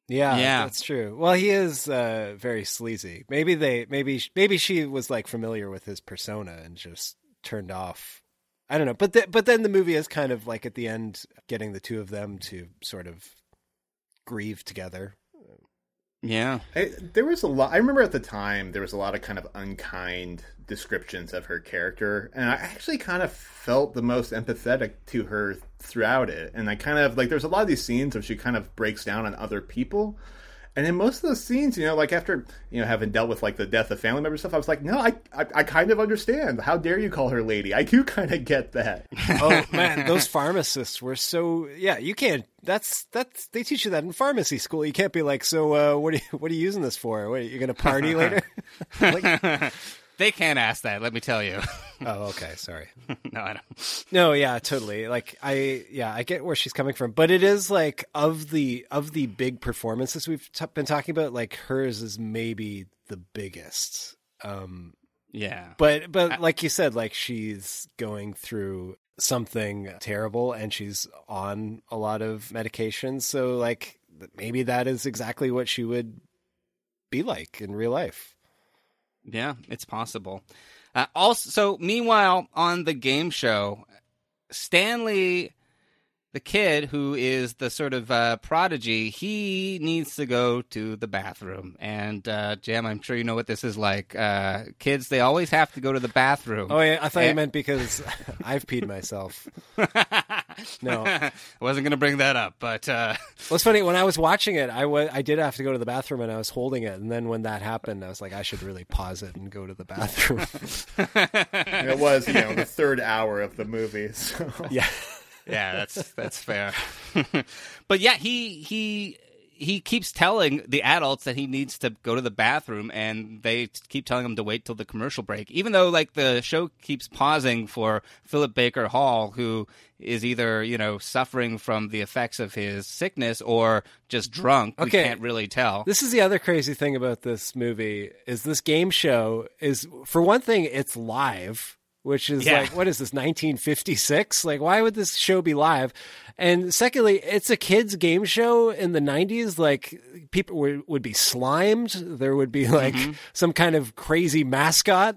Yeah, that's true. Well, he is very sleazy. Maybe she was, like, familiar with his persona and just turned off. I don't know. But then the movie is kind of like at the end getting the two of them to sort of grieve together. Yeah. There was a lot. I remember at the time there was a lot of kind of unkind descriptions of her character. And I actually kind of felt the most empathetic to her throughout it. And I kind of like there's a lot of these scenes where she kind of breaks down on other people. And in most of those scenes, you know, like after, you know, having dealt with like the death of family members stuff, I was like, no, I kind of understand. How dare you call her lady? I do kind of get that. Oh man, those pharmacists were so, yeah, you can't, that's, they teach you that in pharmacy school. You can't be like, so what are you using this for? What, you're going to party later? Like, they can't ask that, let me tell you. Oh, okay, sorry. No, I don't. No, yeah, totally. Like, I get where she's coming from, but it is like of the big performances we've been talking about, like hers is maybe the biggest. Yeah. But like you said, like she's going through something terrible and she's on a lot of medications, so like maybe that is exactly what she would be like in real life. Yeah, it's possible. Also, meanwhile, on the game show, Stanley, the kid who is the sort of prodigy, he needs to go to the bathroom. And, Jam, I'm sure you know what this is like. Kids, they always have to go to the bathroom. Oh, yeah, I thought you meant because I've peed myself. No. I wasn't going to bring that up, but... Well, it's funny, when I was watching it, I did have to go to the bathroom, and I was holding it. And then when that happened, I was like, I should really pause it and go to the bathroom. It was, you know, the third hour of the movie, so... Yeah. Yeah, that's fair. But yeah, he keeps telling the adults that he needs to go to the bathroom, and they keep telling him to wait till the commercial break. Even though like the show keeps pausing for Philip Baker Hall, who is either, you know, suffering from the effects of his sickness or just drunk. Okay. We can't really tell. This is the other crazy thing about this movie is this game show is, for one thing, it's live. Which is like, what is this, 1956? Like, why would this show be live? And secondly, it's a kids' game show in the 90s. Like, people would be slimed. There would be, like, some kind of crazy mascot.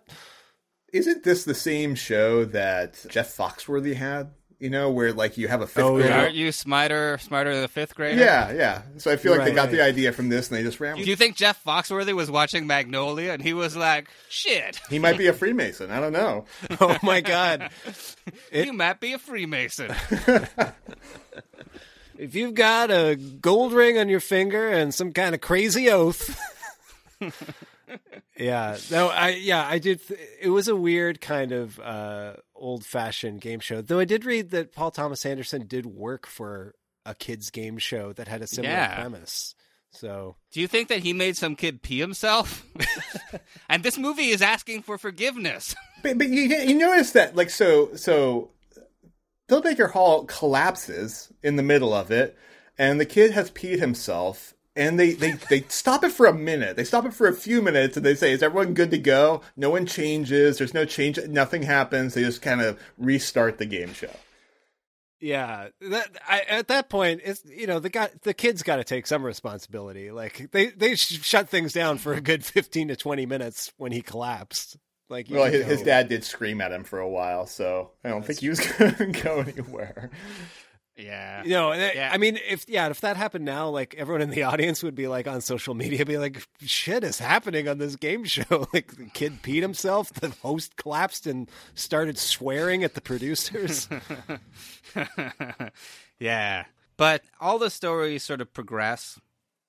Isn't this the same show that Jeff Foxworthy had? You know, where, like, you have a fifth grader. Aren't you smarter than the fifth grader? Yeah. So I feel like they got the idea from this, and they just ran with it. Do you think Jeff Foxworthy was watching Magnolia, and he was like, shit. He might be a Freemason. I don't know. Oh, my God. You might be a Freemason. If you've got a gold ring on your finger and some kind of crazy oath... Yeah. No, I did. It was a weird kind of old-fashioned game show. Though I did read that Paul Thomas Anderson did work for a kids' game show that had a similar premise. So, do you think that he made some kid pee himself? And this movie is asking for forgiveness. But you notice that, like, so Philip Baker Hall collapses in the middle of it, and the kid has peed himself. And they stop it for a minute. They stop it for a few minutes, and they say, is everyone good to go? No one changes. There's no change. Nothing happens. They just kind of restart the game show. Yeah. At that point, it's, you know, the kid's got to take some responsibility. Like, they shut things down for a good 15 to 20 minutes when he collapsed. Like, well, his dad did scream at him for a while, so I don't think he was going to go anywhere. Yeah. You know, yeah. I mean, if that happened now, like, everyone in the audience would be like on social media, be like, shit is happening on this game show. Like, the kid peed himself, the host collapsed and started swearing at the producers. Yeah. But all the stories sort of progress.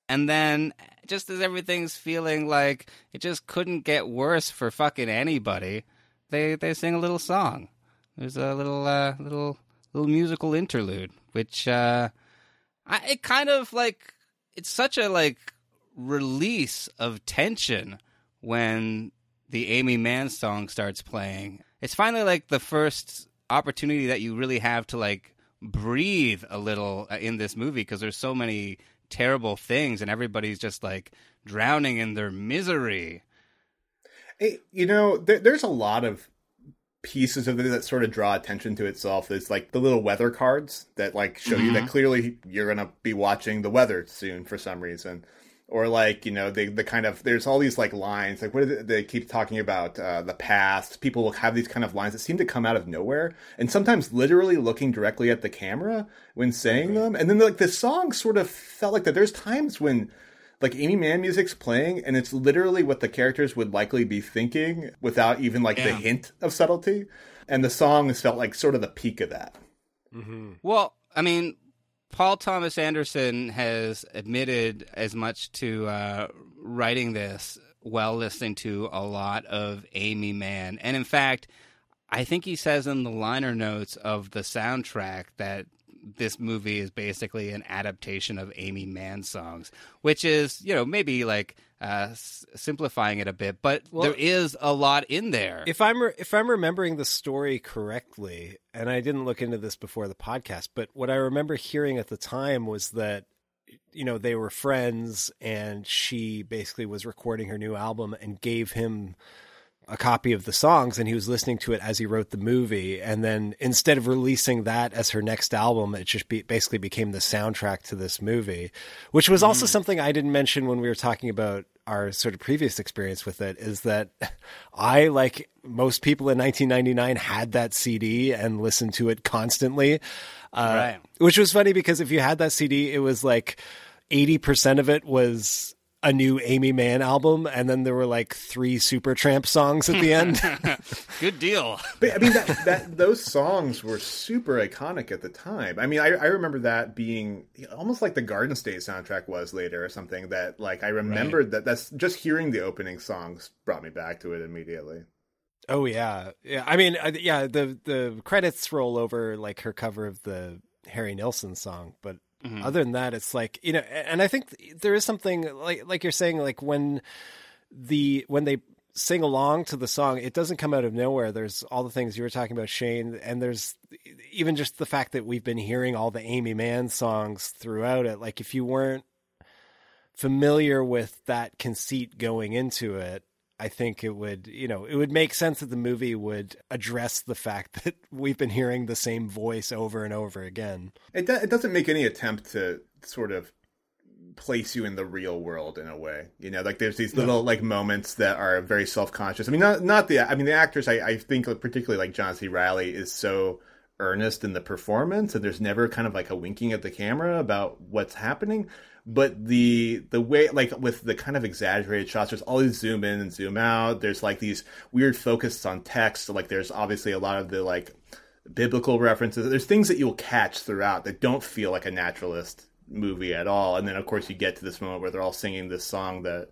And then just as everything's feeling like it just couldn't get worse for fucking anybody, they sing a little song. There's a little musical interlude, which it kind of like, it's such a like release of tension when the Amy Mann song starts playing. It's finally like the first opportunity that you really have to like breathe a little in this movie, because there's so many terrible things and everybody's just like drowning in their misery. You know, there's a lot of pieces of it that sort of draw attention to itself. It's like the little weather cards that like show you that clearly you're gonna be watching the weather soon for some reason, or like, you know, the kind of, there's all these like lines, like what is it, they keep talking about the past. People will have these kind of lines that seem to come out of nowhere, and sometimes literally looking directly at the camera when saying them. And then like the song sort of felt like that. There's times when like Amy Mann music's playing, and it's literally what the characters would likely be thinking without even like the hint of subtlety. And the song has felt like sort of the peak of that. Mm-hmm. Well, I mean, Paul Thomas Anderson has admitted as much to writing this while listening to a lot of Amy Mann. And in fact, I think he says in the liner notes of the soundtrack that this movie is basically an adaptation of Amy Mann songs, which is, you know, maybe like simplifying it a bit, but there is a lot in there. If I'm remembering the story correctly, and I didn't look into this before the podcast, but what I remember hearing at the time was that, you know, they were friends, and she basically was recording her new album and gave him a copy of the songs, and he was listening to it as he wrote the movie. And then instead of releasing that as her next album, it just basically became the soundtrack to this movie, which was also something I didn't mention when we were talking about our sort of previous experience with it, is that I, like most people in 1999, had that CD and listened to it constantly, right. Which was funny because if you had that CD, it was like 80% of it was a new Amy Mann album, and then there were like 3 Supertramp songs at the end. Good deal. But, I mean, those songs were super iconic at the time. I mean, I remember that being almost like the Garden State soundtrack was later or something, that like I remembered that's just hearing the opening songs brought me back to it immediately. Oh yeah. Yeah. I mean, the credits roll over like her cover of the Harry Nilsson song, but other than that, it's like, you know, and I think there is something like you're saying, like when they sing along to the song, it doesn't come out of nowhere. There's all the things you were talking about, Shane, and there's even just the fact that we've been hearing all the Amy Mann songs throughout it. Like if you weren't familiar with that conceit going into it, I think it would, you know, it would make sense that the movie would address the fact that we've been hearing the same voice over and over again. It doesn't make any attempt to sort of place you in the real world in a way, you know, like there's these little like moments that are very self-conscious. I mean, the actors, I think particularly like John C. Reilly is so earnest in the performance, and there's never kind of like a winking at the camera about what's happening. But the way, like, with the kind of exaggerated shots, there's always zoom in and zoom out. There's, like, these weird focuses on text. So, like, there's obviously a lot of the, like, biblical references. There's things that you'll catch throughout that don't feel like a naturalist movie at all. And then, of course, you get to this moment where they're all singing this song that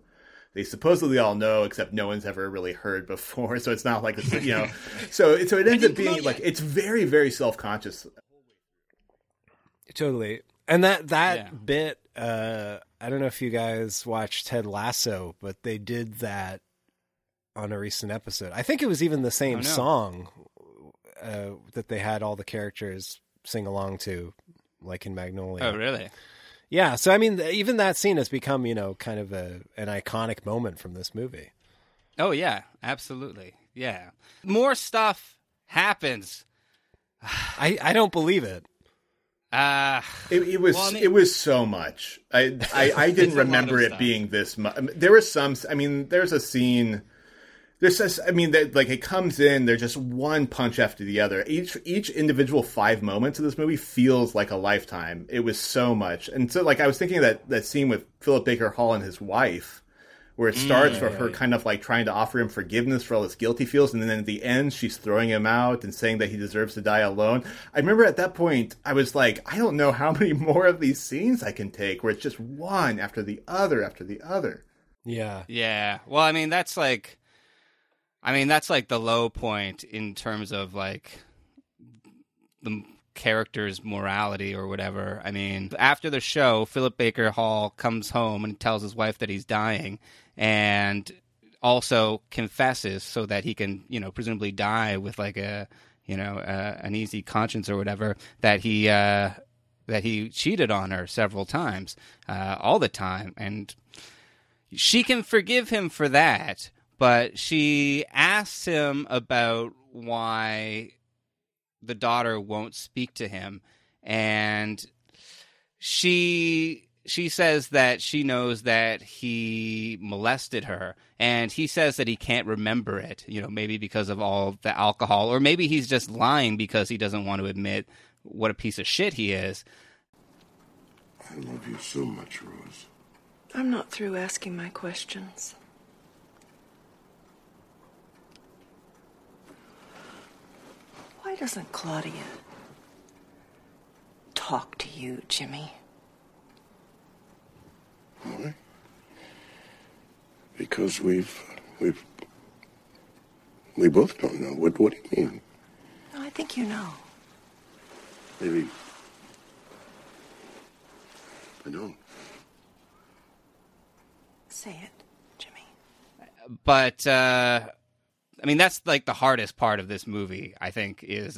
they supposedly all know, except no one's ever really heard before. So it's not like, it's, you know. So it ends up being, like, it's very, very self-conscious. Totally. And that bit... I don't know if you guys watched Ted Lasso, but they did that on a recent episode. I think it was even the same song. that they had all the characters sing along to, like in Magnolia. Oh, really? Yeah. So, I mean, even that scene has become, you know, kind of an iconic moment from this movie. Oh, yeah. Absolutely. Yeah. More stuff happens. I don't believe it. It was so much. I didn't remember it being this much. There was some. I mean, there's a scene. There's this. I mean, that like it comes in. There's just one punch after the other. Each individual 5 moments of this movie feels like a lifetime. It was so much. And so, like, I was thinking that scene with Philip Baker Hall and his wife, where it starts with her kind of like trying to offer him forgiveness for all his guilt he feels. And then at the end, she's throwing him out and saying that he deserves to die alone. I remember at that point, I was like, I don't know how many more of these scenes I can take where it's just one after the other after the other. Yeah. Yeah. Well, I mean, that's like the low point in terms of like the character's morality or whatever. I mean, after the show, Philip Baker Hall comes home and tells his wife that he's dying and also confesses so that he can, you know, presumably die with like a, you know, an easy conscience or whatever, that he cheated on her several times, all the time. And she can forgive him for that, but she asks him about why the daughter won't speak to him, and she says that she knows that he molested her, and he says that he can't remember it, you know, maybe because of all the alcohol, or maybe he's just lying because he doesn't want to admit what a piece of shit he is. I love you so much, Rose. I'm not through asking my questions. Why doesn't Claudia talk to you, Jimmy? Why? Because we both don't know. What do you mean? No, I think you know. Maybe I don't. Say it, Jimmy. But, I mean, that's like the hardest part of this movie, I think, is,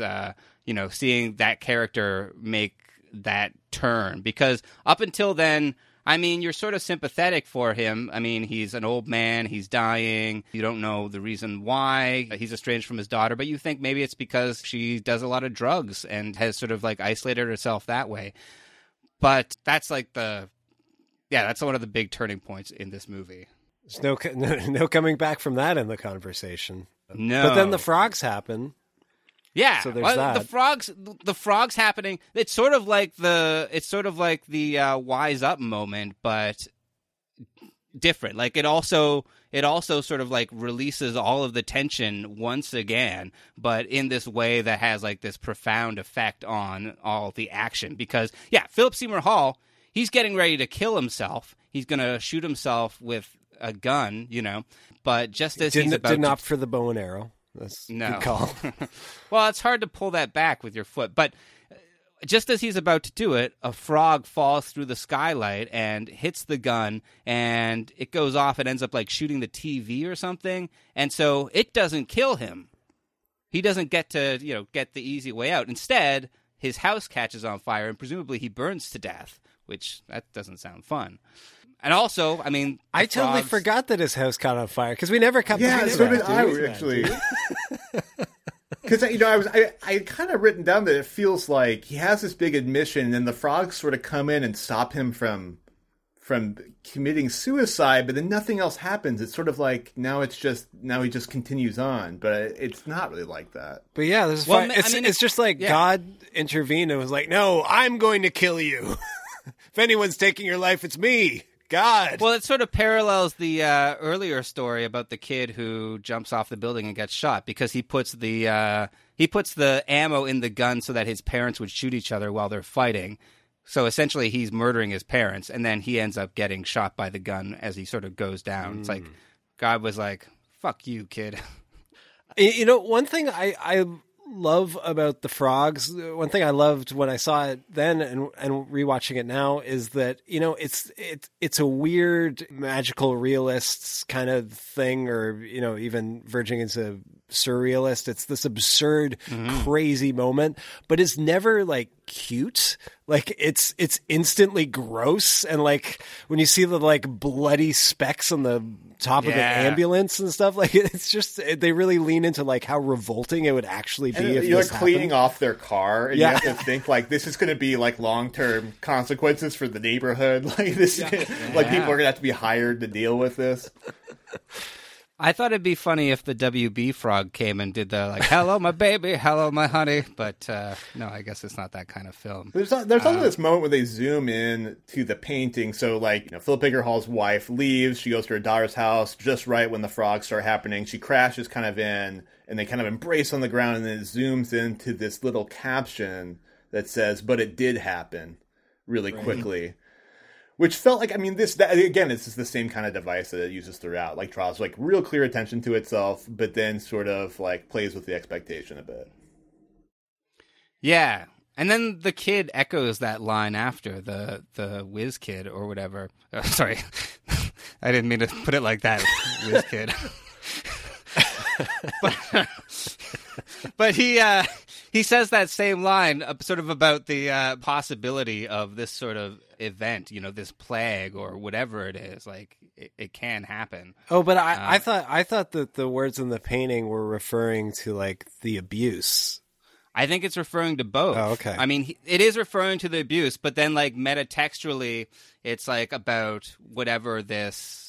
you know, seeing that character make that turn. Because up until then, I mean, you're sort of sympathetic for him. I mean, he's an old man. He's dying. You don't know the reason why. He's estranged from his daughter. But you think maybe it's because she does a lot of drugs and has sort of like isolated herself that way. But that's like that's one of the big turning points in this movie. There's no coming back from that in the conversation. No. But then the frogs happen. Yeah. So there's that. The frogs happening. It's sort of like the wise up moment, but different. Like it also sort of like releases all of the tension once again, but in this way that has like this profound effect on all the action. Because Philip Seymour Hall, he's getting ready to kill himself. He's going to shoot himself with a gun, you know, but just as he's about to opt for the bow and arrow. That's no good call. Well, it's hard to pull that back with your foot, but just as he's about to do it, a frog falls through the skylight and hits the gun, and it goes off and ends up like shooting the TV or something, and so it doesn't kill him. He doesn't get to, you know, get the easy way out. Instead, his house catches on fire and presumably he burns to death, which that doesn't sound fun. And also, I mean, I totally forgot that his house caught on fire because we never cut. Yeah, so did I actually. Because you know, I kind of written down that it feels like he has this big admission, and then the frogs sort of come in and stop him from committing suicide, but then nothing else happens. It's sort of like now he just continues on, but it's not really like that. But yeah, there's it's just like God intervened and was like, "No, I'm going to kill you. If anyone's taking your life, it's me." God. Well, it sort of parallels the earlier story about the kid who jumps off the building and gets shot because he puts the ammo in the gun so that his parents would shoot each other while they're fighting. So essentially, he's murdering his parents, and then he ends up getting shot by the gun as he sort of goes down. Mm. It's like God was like, "Fuck you, kid." You know, one thing I love about The Frogs, one thing I loved when I saw it then and rewatching it now is that, you know, it's a weird magical realists kind of thing, or, you know, even verging into surrealist. It's this absurd, crazy moment, but it's never like cute. Like it's instantly gross. And like when you see the like bloody specks on the top of an ambulance and stuff, like it's just, they really lean into like how revolting it would actually be. And if you're cleaning off their car and you have to think like, this is going to be like long-term consequences for the neighborhood. Like this, like people are going to have to be hired to deal with this. I thought it'd be funny if the WB frog came and did the, like, hello, my baby, hello, my honey. But no, I guess it's not that kind of film. There's also this moment where they zoom in to the painting. So, like, you know, Philip Baker Hall's wife leaves. She goes to her daughter's house just right when the frogs start happening. She crashes kind of in, and they kind of embrace on the ground, and then it zooms into this little caption that says, but it did happen really quickly. Which felt like, I mean, again, it's just the same kind of device that it uses throughout. Like, draws, like, real clear attention to itself, but then sort of, like, plays with the expectation a bit. Yeah. And then the kid echoes that line after, the whiz kid or whatever. Oh, sorry. I didn't mean to put it like that, whiz kid. But he says that same line sort of about the possibility of this sort of event, you know, this plague or whatever it is, like it can happen. Oh, but I thought that the words in the painting were referring to like the abuse. I think it's referring to both. Oh, okay. I mean, it is referring to the abuse, but then like metatextually, it's like about whatever this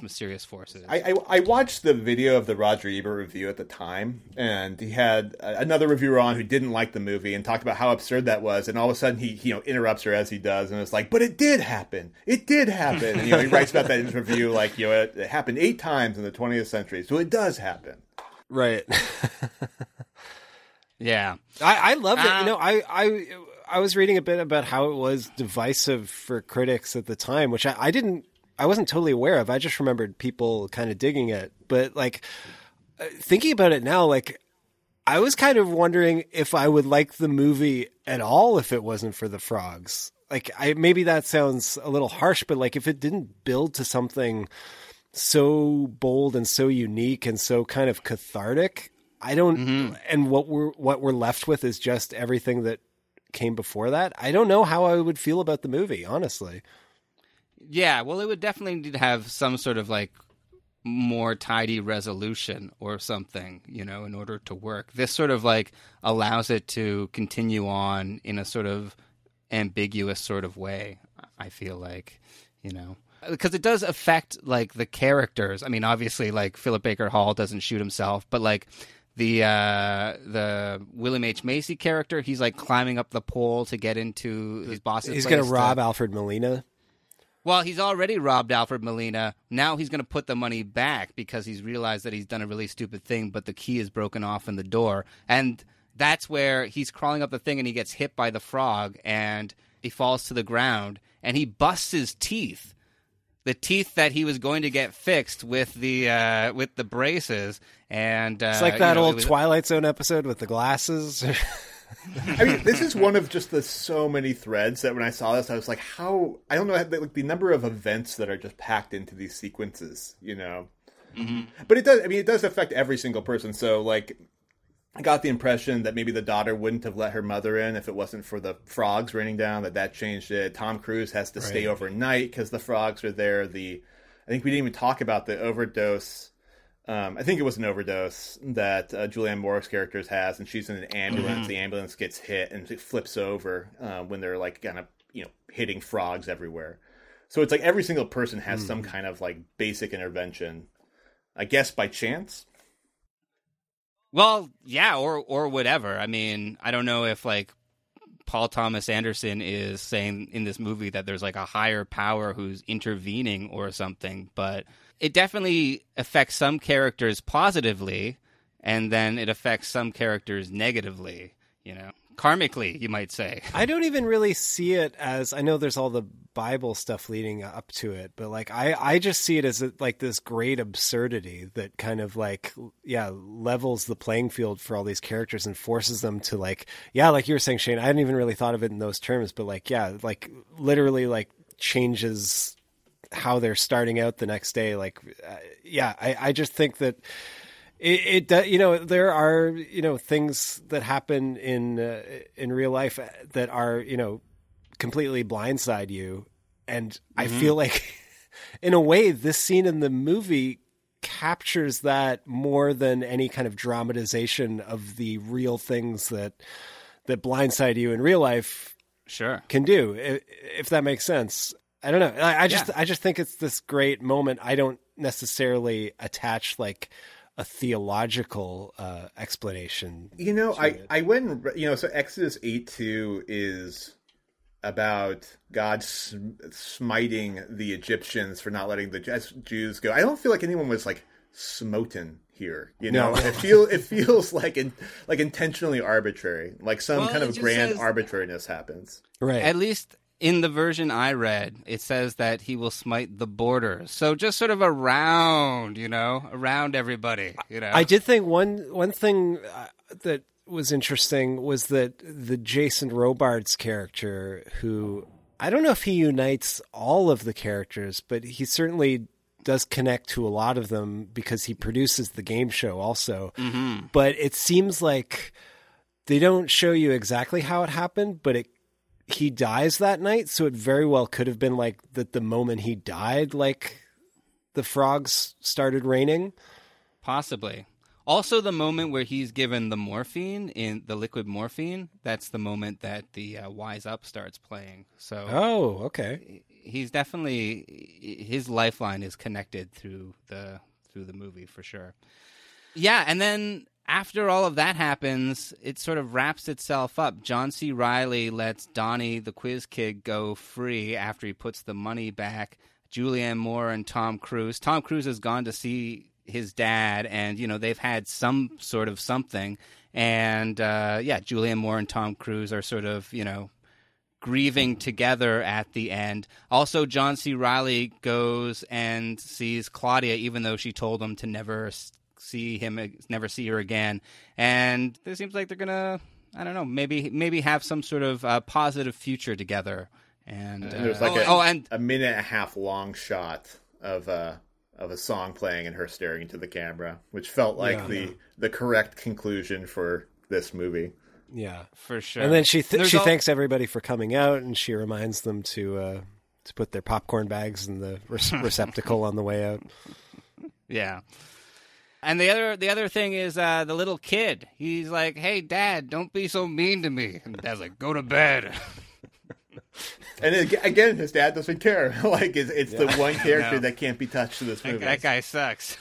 mysterious force is. I watched the video of the Roger Ebert review at the time, and he had another reviewer on who didn't like the movie and talked about how absurd that was. And all of a sudden, he interrupts her as he does, and it's like, "But it did happen. It did happen." And, you know, he writes about that in his review, like, you know, it happened 8 times in the 20th century, so it does happen. Right. Yeah, I love that. You know, I was reading a bit about how it was divisive for critics at the time, which I wasn't totally aware of. I just remembered people kind of digging it. But like thinking about it now, like I was kind of wondering if I would like the movie at all if it wasn't for the frogs. Like maybe that sounds a little harsh, but like if it didn't build to something so bold and so unique and so kind of cathartic, I don't. Mm-hmm. And what we're left with is just everything that came before that. I don't know how I would feel about the movie, honestly. Yeah, well, it would definitely need to have some sort of, like, more tidy resolution or something, you know, in order to work. This sort of, like, allows it to continue on in a sort of ambiguous sort of way, I feel like, you know. Because it does affect, like, the characters. I mean, obviously, like, Philip Baker Hall doesn't shoot himself, but, like, the William H. Macy character, he's, like, climbing up the pole to get into his boss's place. He's going to rob Alfred Molina. Well, he's already robbed Alfred Molina. Now he's going to put the money back because he's realized that he's done a really stupid thing, but the key is broken off in the door. And that's where he's crawling up the thing and he gets hit by the frog and he falls to the ground and he busts his teeth. The teeth that he was going to get fixed with the braces. And it's like that old Twilight Zone episode with the glasses. I mean, this is one of just the so many threads that when I saw this, I was like, how – I don't know, like the number of events that are just packed into these sequences, you know. Mm-hmm. But it does – I mean, it does affect every single person. So, like, I got the impression that maybe the daughter wouldn't have let her mother in if it wasn't for the frogs raining down, that changed it. Tom Cruise has to stay overnight because the frogs are there. I think we didn't even talk about the overdose – I think it was an overdose that Julianne Moore's character has, and she's in an ambulance. Mm-hmm. The ambulance gets hit, and it flips over when they're like kind of, you know, hitting frogs everywhere. So it's like every single person has some kind of like basic intervention, I guess by chance. Well, yeah, or whatever. I mean, I don't know if like Paul Thomas Anderson is saying in this movie that there's like a higher power who's intervening or something, but. It definitely affects some characters positively, and then it affects some characters negatively, you know. karmically, you might say. I don't even really see it as, I know there's all the Bible stuff leading up to it, but like I just see it as like this great absurdity that kind of like, yeah, levels the playing field for all these characters and forces them to like, yeah, like you were saying, Shane, I hadn't even really thought of it in those terms, but like, yeah, like literally like changes how they're starting out the next day. Like, yeah, I just think that it you know, there are, you know, things that happen in real life that are, you know, completely blindside you. And I feel like in a way this scene in the movie captures that more than any kind of dramatization of the real things that blindside you in real life can do, if that makes sense. I don't know. I just think it's this great moment. I don't necessarily attach like a theological explanation. You know, I went, you know, so Exodus 8:2 is about God smiting the Egyptians for not letting the Jews go. I don't feel like anyone was like smoten here, you know. No. It feels like intentionally arbitrary, like some kind of grand arbitrariness happens. Right. At least in the version I read, it says that he will smite the border. So just sort of around, you know, around everybody, you know. I did think one thing that was interesting was that the Jason Robards character, who I don't know if he unites all of the characters, but he certainly does connect to a lot of them because he produces the game show also. Mm-hmm. But it seems like they don't show you exactly how it happened, but he dies that night, so it very well could have been like that the moment he died, like the frogs started raining. Possibly. Also, the moment where he's given the morphine, in the liquid morphine, that's the moment that the Wise Up starts playing. So, oh, okay. He's definitely, his lifeline is connected through the movie for sure. Yeah, and then after all of that happens, it sort of wraps itself up. John C. Reilly lets Donnie, the quiz kid, go free after he puts the money back. Julianne Moore and Tom Cruise. Tom Cruise has gone to see his dad, and, you know, they've had some sort of something. And, yeah, Julianne Moore and Tom Cruise are sort of, you know, grieving together at the end. Also, John C. Reilly goes and sees Claudia, even though she told him to never see her again, and it seems like they're gonna, I don't know, maybe have some sort of positive future together. And there's like a minute and a half long shot of a song playing and her staring into the camera, which felt like the correct conclusion for this movie. Yeah, for sure. And then she thanks everybody for coming out, and she reminds them to put their popcorn bags in the receptacle on the way out. Yeah. And the other thing is the little kid. He's like, "Hey, Dad, don't be so mean to me." And Dad's like, "Go to bed." And again, his dad doesn't care. Like, it's the one character that can't be touched in this movie. That guy sucks.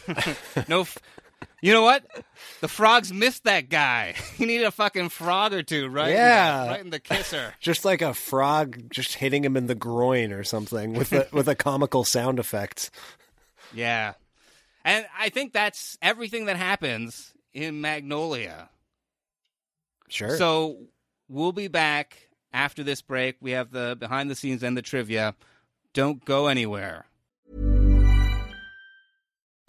You know what? The frogs missed that guy. He needed a fucking frog or two, right? Yeah, right in the kisser. Just like a frog, just hitting him in the groin or something with a comical sound effect. Yeah. And I think that's everything that happens in Magnolia. Sure. So we'll be back after this break. We have the behind the scenes and the trivia. Don't go anywhere.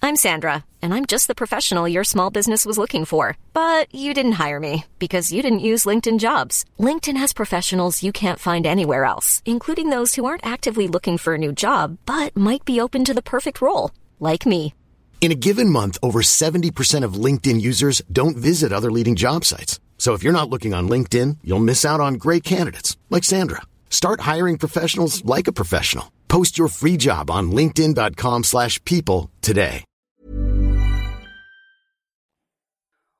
I'm Sandra, and I'm just the professional your small business was looking for. But you didn't hire me because you didn't use LinkedIn Jobs. LinkedIn has professionals you can't find anywhere else, including those who aren't actively looking for a new job, but might be open to the perfect role, like me. In a given month, over 70% of LinkedIn users don't visit other leading job sites. So if you're not looking on LinkedIn, you'll miss out on great candidates like Sandra. Start hiring professionals like a professional. Post your free job on linkedin.com/people today.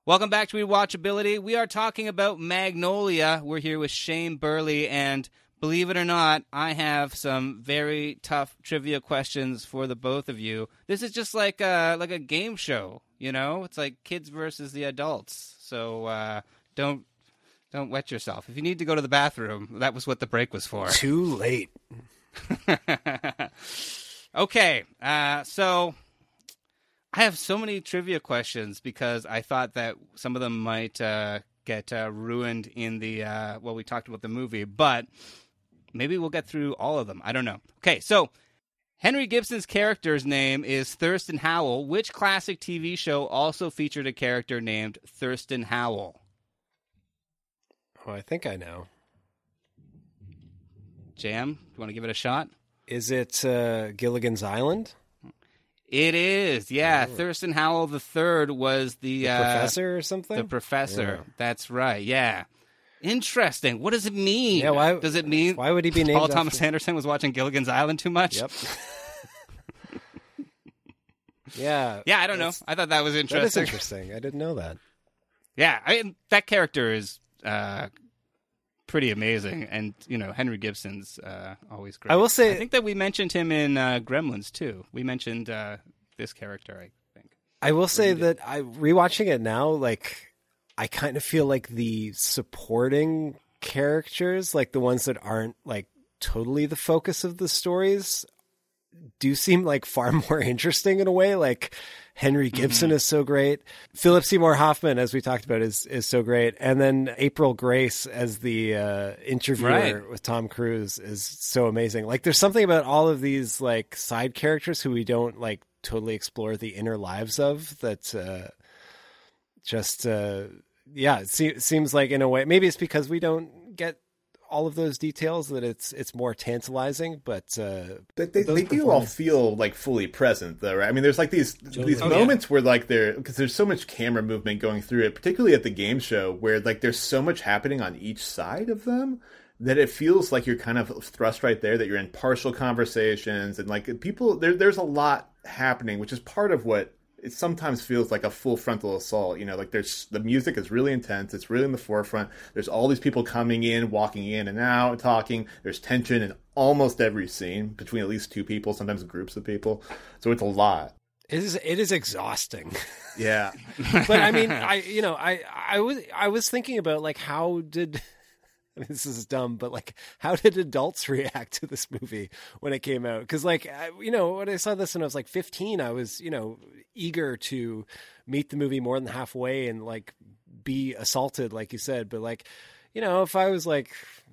Welcome back to Rewatchability. We are talking about Magnolia. We're here with Shane Burley, and believe it or not, I have some very tough trivia questions for the both of you. This is just like a game show, you know? It's like kids versus the adults. So don't wet yourself. If you need to go to the bathroom, that was what the break was for. Too late. Okay. So I have so many trivia questions because I thought that some of them might get ruined in the, well, we talked about the movie, but maybe we'll get through all of them. I don't know. Okay, so Henry Gibson's character's name is Thurston Howell. Which classic TV show also featured a character named Thurston Howell? Oh, I think I know. Jam, you want to give it a shot? Is it Gilligan's Island? It is, yeah. Oh. Thurston Howell III was the professor or something? The professor, yeah. That's right, yeah. Interesting. What does it mean? Yeah, does it mean why would he be named Paul Thomas Anderson was watching Gilligan's Island too much? Yep. Yeah. Yeah, I don't know. I thought that was interesting. That is interesting. I didn't know that. Yeah, I mean, that character is pretty amazing, and you know Henry Gibson's always great. I will say, I think that we mentioned him in Gremlins too. We mentioned this character, I think. I will say that I rewatching it now, like I kind of feel like the supporting characters, like the ones that aren't like totally the focus of the stories, do seem like far more interesting in a way. Like Henry Gibson is so great. Philip Seymour Hoffman, as we talked about, is so great. And then April Grace as the interviewer with Tom Cruise is so amazing. Like there's something about all of these like side characters who we don't like totally explore the inner lives of that seems like in a way, maybe it's because we don't get all of those details that it's more tantalizing, but they do all feel like fully present though, right? I mean, there's like these moments where like because there's so much camera movement going through it, particularly at the game show, where like there's so much happening on each side of them that it feels like you're kind of thrust right there, that you're in partial conversations and like people there's a lot happening, which is part of what it sometimes feels like a full frontal assault, you know, like there's the music is really intense. It's really in the forefront. There's all these people coming in, walking in and out, talking. There's tension in almost every scene between at least two people, sometimes groups of people. So it's a lot. It is exhausting. Yeah. But I mean, I was thinking about like, how did, I mean, this is dumb, but like, how did adults react to this movie when it came out? Because like, when I saw this when I was like 15, I was, eager to meet the movie more than halfway and like be assaulted, like you said. But like, if I was like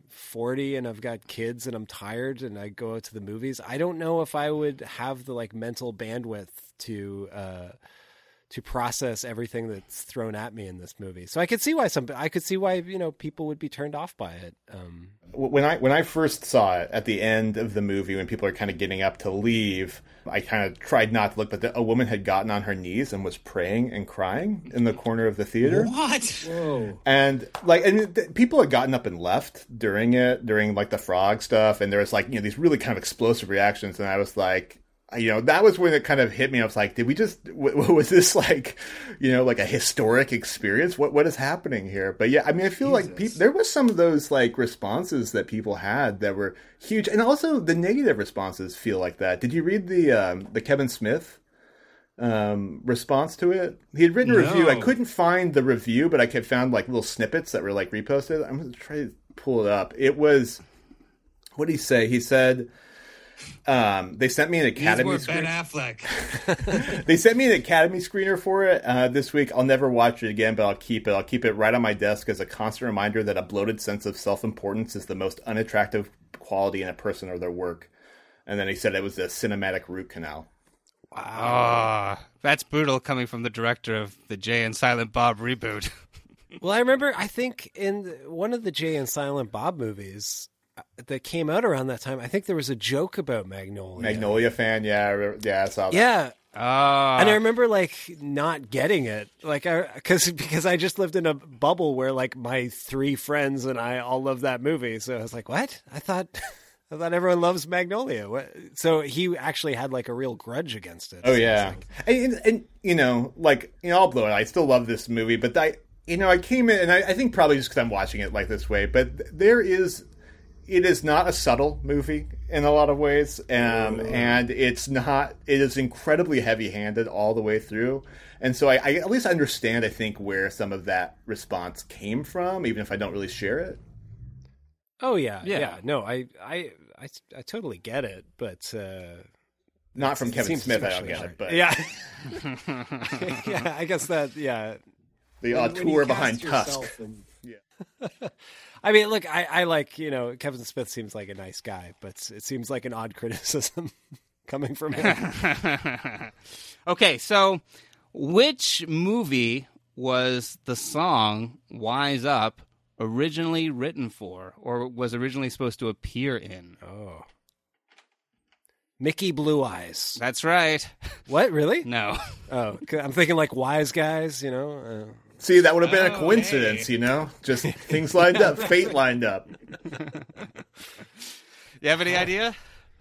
40 and I've got kids and I'm tired and I go out to the movies, I don't know if I would have the like mental bandwidth to process everything that's thrown at me in this movie. So I could see why people would be turned off by it. When I first saw it at the end of the movie, when people are kind of getting up to leave, I kind of tried not to look, but a woman had gotten on her knees and was praying and crying in the corner of the theater. What? Whoa. And like, people had gotten up and left during like the frog stuff. And there was like, these really kind of explosive reactions. And I was like, that was when it kind of hit me. I was like, did we just, was this like, like a historic experience? What is happening here? But yeah, I mean, I feel like there was some of those like responses that people had that were huge. And also the negative responses feel like that. Did you read the Kevin Smith response to it? He had written a review. I couldn't find the review, but I found like little snippets that were like reposted. I'm going to try to pull it up. It was, what did he say? He said, they sent me an Academy screener. Ben Affleck. They sent me an Academy screener for it this week. I'll never watch it again, but I'll keep it. I'll keep it right on my desk as a constant reminder that a bloated sense of self-importance is the most unattractive quality in a person or their work. And then he said it was a cinematic root canal. Wow. That's brutal coming from the director of the Jay and Silent Bob reboot. Well, I remember, I think in one of the Jay and Silent Bob movies that came out around that time, I think there was a joke about Magnolia. Magnolia fan, yeah. Yeah, I saw that. Yeah. And I remember, like, not getting it. Like, because I just lived in a bubble where, like, my three friends and I all loved that movie. So I was like, what? I thought everyone loves Magnolia. What? So he actually had like a real grudge against it. Oh, so yeah. Like, I'll blow it. I still love this movie. But, I came in, and I think probably just because I'm watching it like this way, but there is... It is not a subtle movie in a lot of ways, and it's not. It is incredibly heavy-handed all the way through, and so I at least understand, I think, where some of that response came from, even if I don't really share it. Oh yeah. No, I totally get it, but not from Kevin Smith. I don't get it, but yeah, yeah. I guess that. Yeah, the auteur behind Tusk. Yeah. I mean, look, I like, you know, Kevin Smith seems like a nice guy, but it seems like an odd criticism coming from him. Okay, so which movie was the song Wise Up originally written for, or was originally supposed to appear in? Oh. Mickey Blue Eyes. That's right. What, really? No. Oh, I'm thinking like Wise Guys, you know. See, that would have been a coincidence, hey. You know? Just things lined up, fate lined up. You have any idea?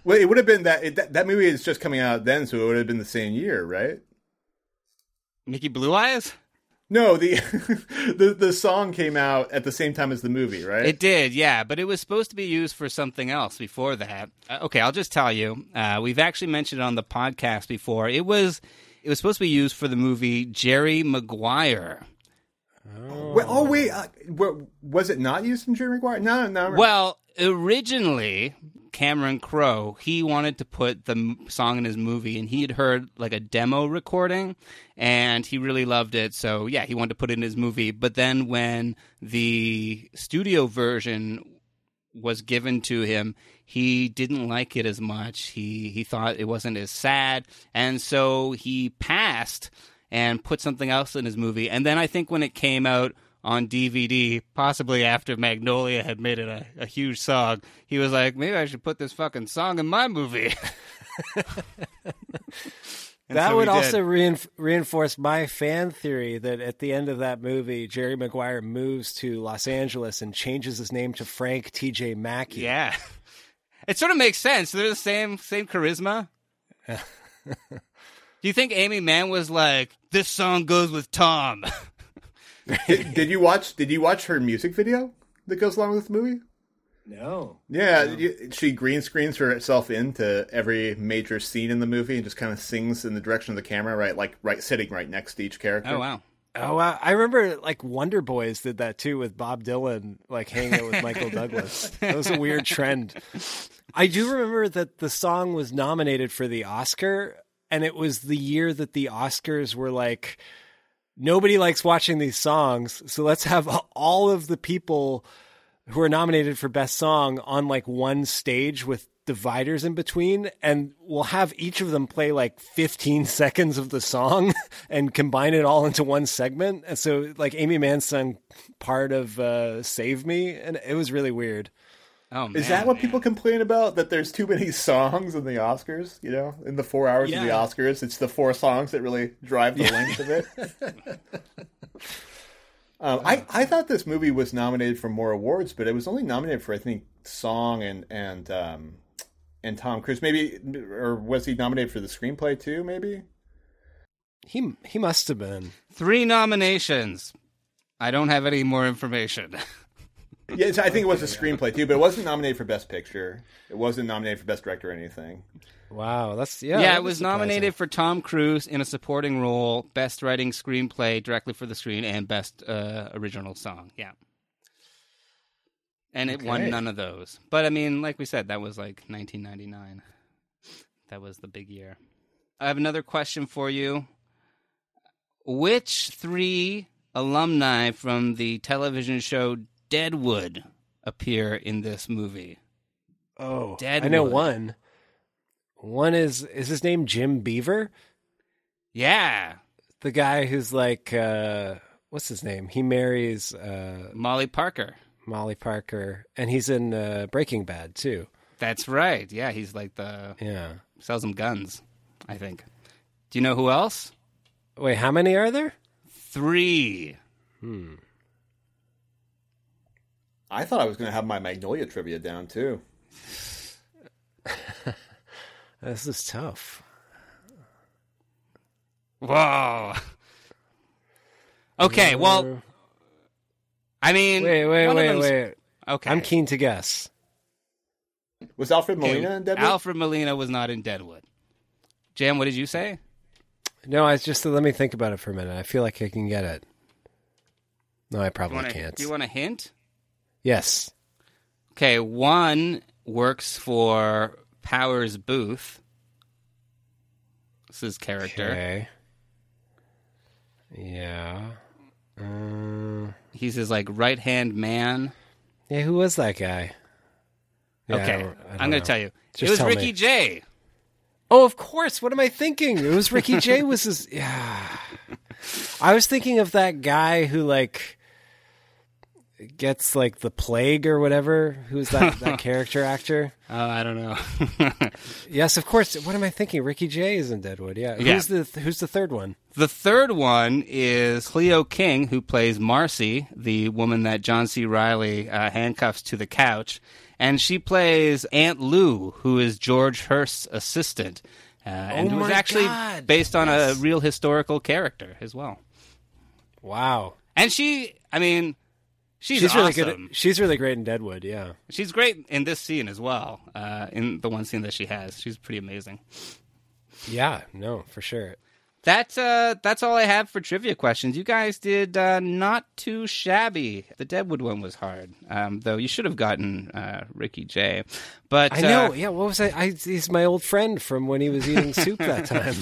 Well, it would have been that movie is just coming out then, so it would have been the same year, right? Mickey Blue Eyes? No, the song came out at the same time as the movie, right? It did, yeah, but it was supposed to be used for something else before that. Okay, I'll just tell you. We've actually mentioned it on the podcast before. It was supposed to be used for the movie Jerry Maguire. Oh, wait. Was it not used in Jerry Maguire? No. Well, originally, Cameron Crowe, he wanted to put the song in his movie, and he had heard like a demo recording, and he really loved it. So yeah, he wanted to put it in his movie. But then when the studio version was given to him, he didn't like it as much. He thought it wasn't as sad, and so he passed and put something else in his movie. And then I think when it came out on DVD, possibly after Magnolia had made it a huge song, he was like, maybe I should put this fucking song in my movie. That would also reinforce my fan theory that at the end of that movie, Jerry Maguire moves to Los Angeles and changes his name to Frank T.J. Mackey. Yeah. It sort of makes sense. They're the same charisma. Do you think Amy Mann was like, this song goes with Tom? Did you watch her music video that goes along with the movie? No. Yeah, no. She green screens herself into every major scene in the movie and just kind of sings in the direction of the camera, right? Like sitting right next to each character. Oh wow! I remember like Wonder Boys did that too with Bob Dylan, like hanging out with Michael Douglas. That was a weird trend. I do remember that the song was nominated for the Oscar, and it was the year that the Oscars were like, nobody likes watching these songs, so let's have all of the people who are nominated for Best Song on like one stage with dividers in between, and we'll have each of them play like 15 seconds of the song and combine it all into one segment. And so like Amy Mann sang part of Save Me, and it was really weird. Oh, man, is that what people complain about? That there's too many songs in the Oscars? You know, in the 4 hours of the Oscars, it's the four songs that really drive the length of it. I thought this movie was nominated for more awards, but it was only nominated for, I think, song and Tom Cruise. Maybe, or was he nominated for the screenplay too? Maybe he must have been. 3 nominations. I don't have any more information. Yeah, so I think it was a screenplay too, but it wasn't nominated for Best Picture. It wasn't nominated for Best Director or anything. Wow, that's it was surprising. Nominated for Tom Cruise in a supporting role, Best Writing Screenplay directly for the screen, and Best Original Song. Yeah, and it won none of those. But I mean, like we said, that was like 1999. That was the big year. I have another question for you. Which 3 alumni from the television show Deadwood appear in this movie? Oh, Deadwood. I know one. One is his name Jim Beaver? Yeah. The guy who's like, what's his name? He marries Molly Parker. Molly Parker. And he's in Breaking Bad, too. That's right. Yeah, he's like sells them guns, I think. Do you know who else? Wait, how many are there? 3. I thought I was going to have my Magnolia trivia down, too. This is tough. Whoa. Okay, well, I mean... Wait. Okay. I'm keen to guess. Was Alfred Molina in Deadwood? Alfred Molina was not in Deadwood. Jam, what did you say? No, I just let me think about it for a minute. I feel like I can get it. No, I probably can't. Do you want a hint? Yes. Okay, one works for Powers Booth. This is his character. Okay. Yeah. He's his like right-hand man. Yeah, who was that guy? Yeah, okay, I'm going to tell you. It was Ricky Jay. Oh, of course. What am I thinking? It was Ricky Jay was his... Yeah. I was thinking of that guy who like gets like the plague or whatever. Who's that character actor? Oh, I don't know. Yes, of course. What am I thinking? Ricky Jay is in Deadwood. Yeah. Who's the third one? The third one is Cleo King, who plays Marcy, the woman that John C. Reilly handcuffs to the couch. And she plays Aunt Lou, who is George Hurst's assistant, and was actually based on a real historical character as well. Wow! And she's awesome. Really good. She's really great in Deadwood. Yeah, she's great in this scene as well. In the one scene that she has, she's pretty amazing. Yeah, no, for sure. That's all I have for trivia questions. You guys did not too shabby. The Deadwood one was hard, though. You should have gotten Ricky Jay. But I know, yeah. What was I? He's my old friend from when he was eating soup that time.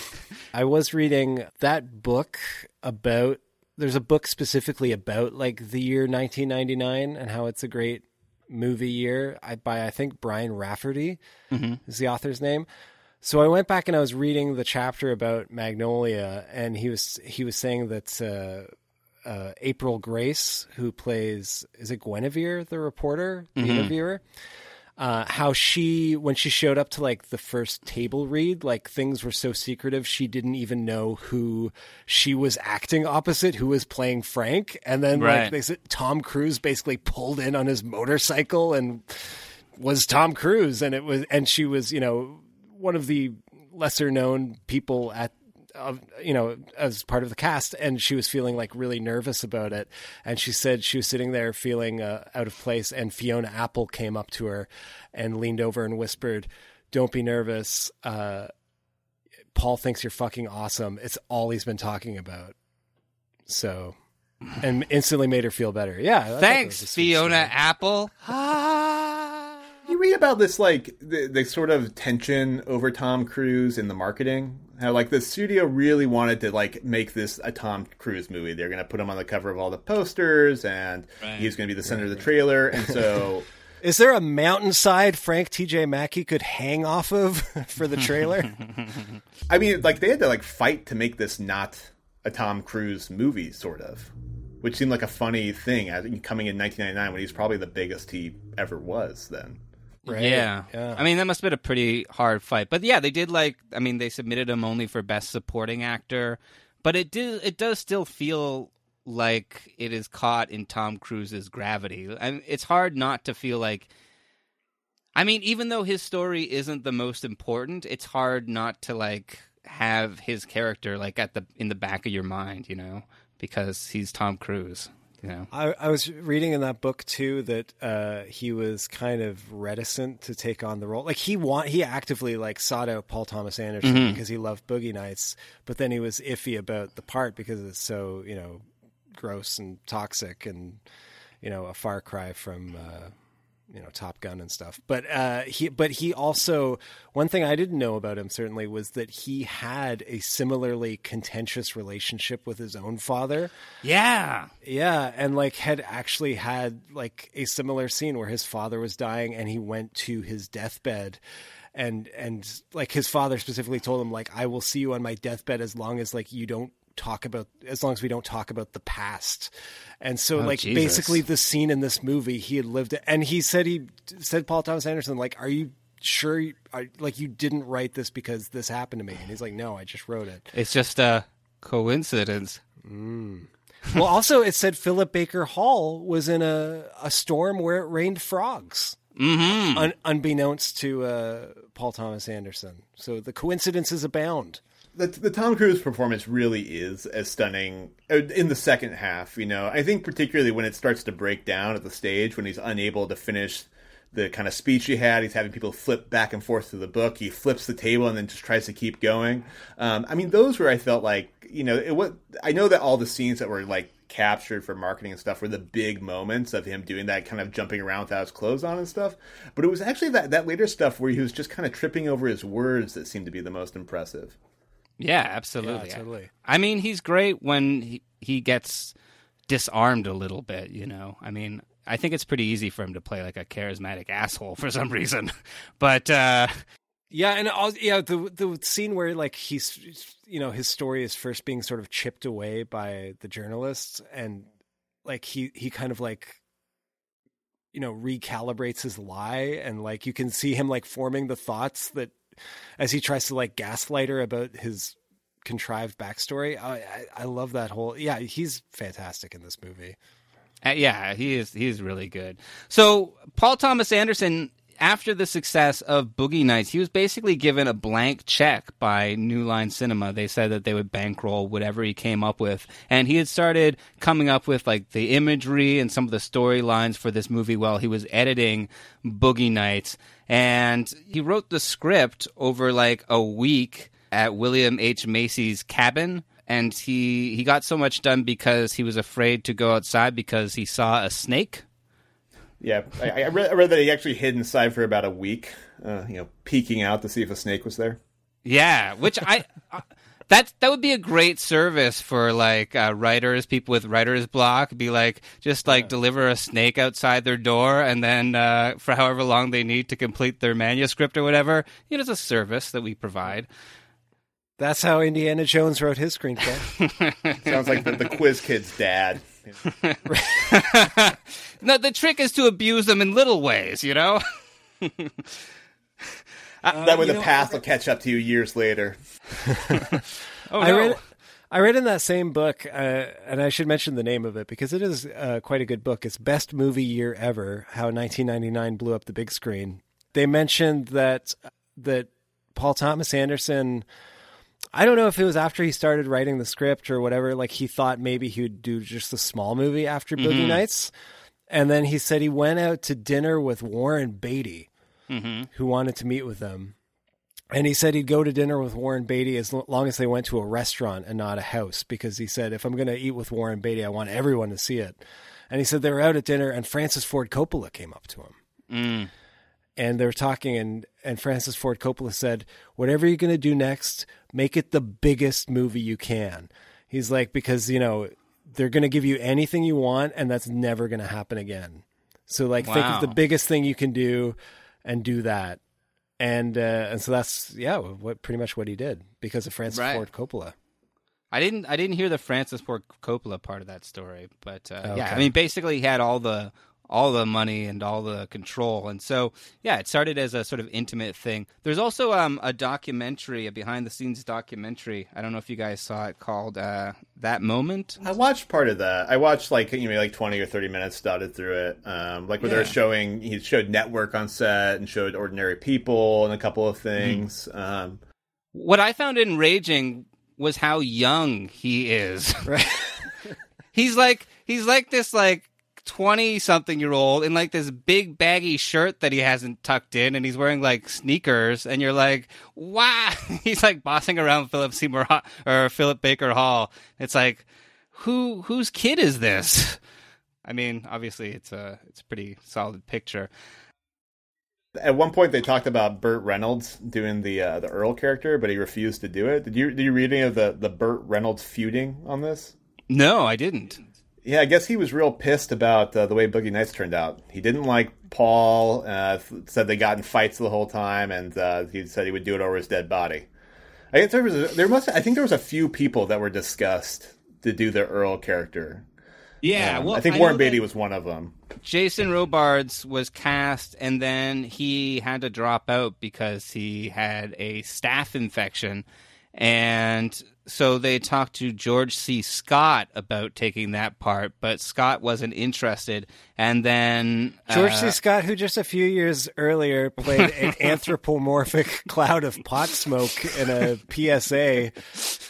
I was reading that book about. There's a book specifically about like the year 1999 and how it's a great movie year by I think Brian Rafferty is the author's name. So I went back and I was reading the chapter about Magnolia, and he was saying that April Grace, who plays, is it Guinevere, the reporter, the interviewer, how she, when she showed up to like the first table read, like things were so secretive she didn't even know who she was acting opposite, who was playing Frank, and then like they said Tom Cruise basically pulled in on his motorcycle and was Tom Cruise, and she was, you know, one of the lesser known people at, you know, as part of the cast. And she was feeling like really nervous about it. And she said she was sitting there feeling out of place. And Fiona Apple came up to her and leaned over and whispered, "Don't be nervous. Paul thinks you're fucking awesome. It's all he's been talking about." So, and instantly made her feel better. Yeah. Thanks, Fiona Apple. You read about this, like, the sort of tension over Tom Cruise in the marketing. How, like, the studio really wanted to, like, make this a Tom Cruise movie. They're going to put him on the cover of all the posters, and he's going to be the center of the trailer. And so... Is there a mountainside Frank T.J. Mackey could hang off of for the trailer? I mean, like, they had to, like, fight to make this not a Tom Cruise movie, sort of. Which seemed like a funny thing coming in 1999 when he's probably the biggest he ever was then. Right? Yeah. I mean, that must have been a pretty hard fight. But yeah, they did they submitted him only for Best Supporting Actor. But it does still feel like it is caught in Tom Cruise's gravity. I mean, it's hard not to feel like... I mean, even though his story isn't the most important, it's hard not to, like, have his character, like, in the back of your mind, you know? Because he's Tom Cruise. You know. I was reading in that book too that he was kind of reticent to take on the role. Like he actively like sought out Paul Thomas Anderson because he loved Boogie Nights, but then he was iffy about the part because it's so, you know, gross and toxic and, you know, a far cry from you know, Top Gun and stuff. But he also, one thing I didn't know about him certainly was that he had a similarly contentious relationship with his own father. Yeah, and like had actually had like a similar scene where his father was dying and he went to his deathbed. And like his father specifically told him, like, "I will see you on my deathbed as long as we don't talk about the past." And so basically the scene in this movie he had lived it, and he said Paul Thomas Anderson, like, "Are you sure you didn't write this because this happened to me?" And he's like, "No, I just wrote it. It's just a coincidence." Well, also it said Philip Baker Hall was in a storm where it rained frogs. Unbeknownst to Paul Thomas Anderson. So the coincidences abound. The Tom Cruise performance really is as stunning in the second half, you know. I think particularly when it starts to break down at the stage, when he's unable to finish the kind of speech he had, he's having people flip back and forth through the book, he flips the table and then just tries to keep going. I mean, those were, I felt like, you know, I know that all the scenes that were, like, captured for marketing and stuff were the big moments of him doing that kind of jumping around without his clothes on and stuff. But it was actually that later stuff where he was just kind of tripping over his words that seemed to be the most impressive. Yeah, absolutely. Yeah, totally. I mean, he's great when he gets disarmed a little bit, you know. I mean, I think it's pretty easy for him to play like a charismatic asshole for some reason. But yeah, and the scene where like he's, you know, his story is first being sort of chipped away by the journalists, and like he kind of like, you know, recalibrates his lie, and like you can see him like forming the thoughts that as he tries to like gaslight her about his contrived backstory. I love that whole, yeah, he's fantastic in this movie. Yeah, he's really good. So Paul Thomas Anderson, after the success of Boogie Nights, he was basically given a blank check by New Line Cinema. They said that they would bankroll whatever he came up with. And he had started coming up with like the imagery and some of the storylines for this movie while he was editing Boogie Nights. And he wrote the script over like a week at William H. Macy's cabin. And he got so much done because he was afraid to go outside because he saw a snake. Yeah, I read that he actually hid inside for about a week, you know, peeking out to see if a snake was there. Yeah, which that would be a great service for like writers, people with writer's block. Be like, just like deliver a snake outside their door, and then for however long they need to complete their manuscript or whatever, you know, it's a service that we provide. That's how Indiana Jones wrote his screenplay. Sounds like the Quiz Kid's dad. No, the trick is to abuse them in little ways, you know? That way the past will catch up to you years later. I read in that same book, and I should mention the name of it because it is quite a good book. It's Best Movie Year Ever, How 1999 Blew Up the Big Screen. They mentioned that Paul Thomas Anderson, I don't know if it was after he started writing the script or whatever, like he thought maybe he would do just a small movie after Boogie Nights. And then he said he went out to dinner with Warren Beatty, who wanted to meet with them. And he said he'd go to dinner with Warren Beatty as long as they went to a restaurant and not a house, because he said, if I'm going to eat with Warren Beatty, I want everyone to see it. And he said they were out at dinner and Francis Ford Coppola came up to him. Mm. And they were talking, and Francis Ford Coppola said, whatever you're going to do next, make it the biggest movie you can. He's like, because, you know, they're going to give you anything you want, and that's never going to happen again. So, like, think of the biggest thing you can do and do that. And so that's, pretty much what he did because of Francis Ford Coppola. I didn't hear the Francis Ford Coppola part of that story. But, yeah, I mean, basically he had all the money and all the control. And so, yeah, it started as a sort of intimate thing. There's also a documentary, a behind-the-scenes documentary. I don't know if you guys saw it, called That Moment. I watched part of that. I watched, like, you know, like 20 or 30 minutes dotted through it. They were showing, he showed Network on set and showed Ordinary People and a couple of things. Mm-hmm. What I found enraging was how young he is. Right? He's like this, like, 20-something-year-old in, like, this big baggy shirt that he hasn't tucked in, and he's wearing, like, sneakers, and you're like, wow! He's, like, bossing around Philip Baker Hall. It's like, whose kid is this? I mean, obviously, it's a pretty solid picture. At one point, they talked about Burt Reynolds doing the Earl character, but he refused to do it. Did you read any of the Burt Reynolds feuding on this? No, I didn't. Yeah, I guess he was real pissed about the way Boogie Nights turned out. He didn't like Paul, said they got in fights the whole time, and he said he would do it over his dead body. I guess there was a few people that were discussed to do the Earl character. Yeah, well, I think Warren Beatty was one of them. Jason Robards was cast, and then he had to drop out because he had a staph infection, and so they talked to George C. Scott about taking that part, but Scott wasn't interested. And then George C. Scott, who just a few years earlier played an anthropomorphic cloud of pot smoke in a PSA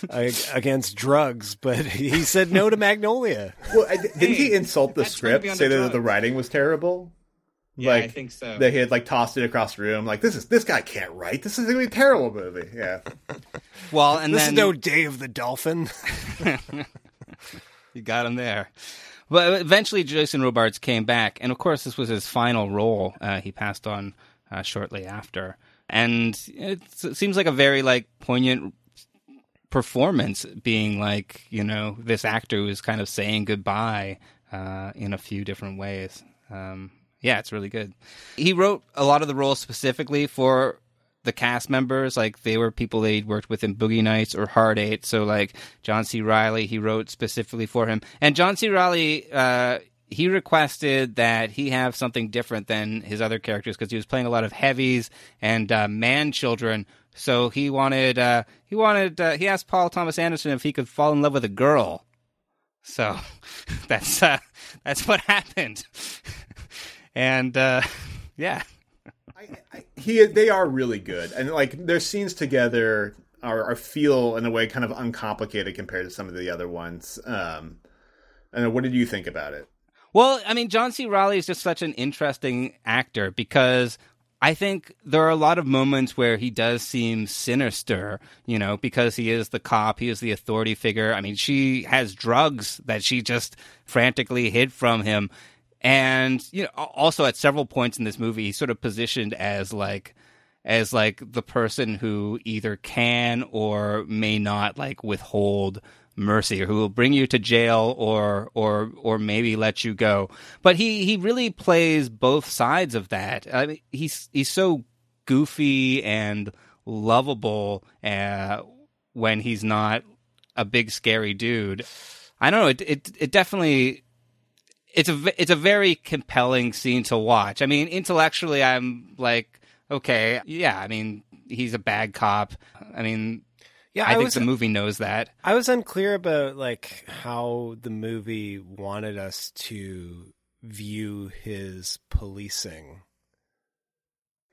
against drugs, but he said no to Magnolia. Well, didn't he insult the script, say that the writing was terrible? Yeah, like, I think so. They had, like, tossed it across the room. Like, this guy can't write. This is going to be a terrible movie. Yeah. Well, and this is no Day of the Dolphin. You got him there. But eventually, Jason Robards came back. And, of course, this was his final role. He passed on shortly after. And it seems like a very, like, poignant performance being like, you know, this actor who is kind of saying goodbye in a few different ways. Yeah, it's really good. He wrote a lot of the roles specifically for the cast members. Like, they were people they'd worked with in Boogie Nights or Hard Eight. So, like, John C. Reilly, he wrote specifically for him. And John C. Reilly, he requested that he have something different than his other characters because he was playing a lot of heavies and man children. So he wanted, he asked Paul Thomas Anderson if he could fall in love with a girl. So that's what happened. And yeah, they are really good, and like their scenes together are feel in a way kind of uncomplicated compared to some of the other ones. And what did you think about it? Well, I mean, John C. Reilly is just such an interesting actor because I think there are a lot of moments where he does seem sinister, you know, because he is the cop, he is the authority figure. I mean, she has drugs that she just frantically hid from him. And, you know, also at several points in this movie, he's sort of positioned as the person who either can or may not like withhold mercy, or who will bring you to jail or maybe let you go. But he really plays both sides of that. I mean, he's so goofy and lovable when he's not a big scary dude. I don't know. It definitely. It's a very compelling scene to watch. I mean, intellectually, I'm like, okay, yeah. I mean, he's a bad cop. I mean, yeah, I think the movie knows that. I was unclear about like how the movie wanted us to view his policing.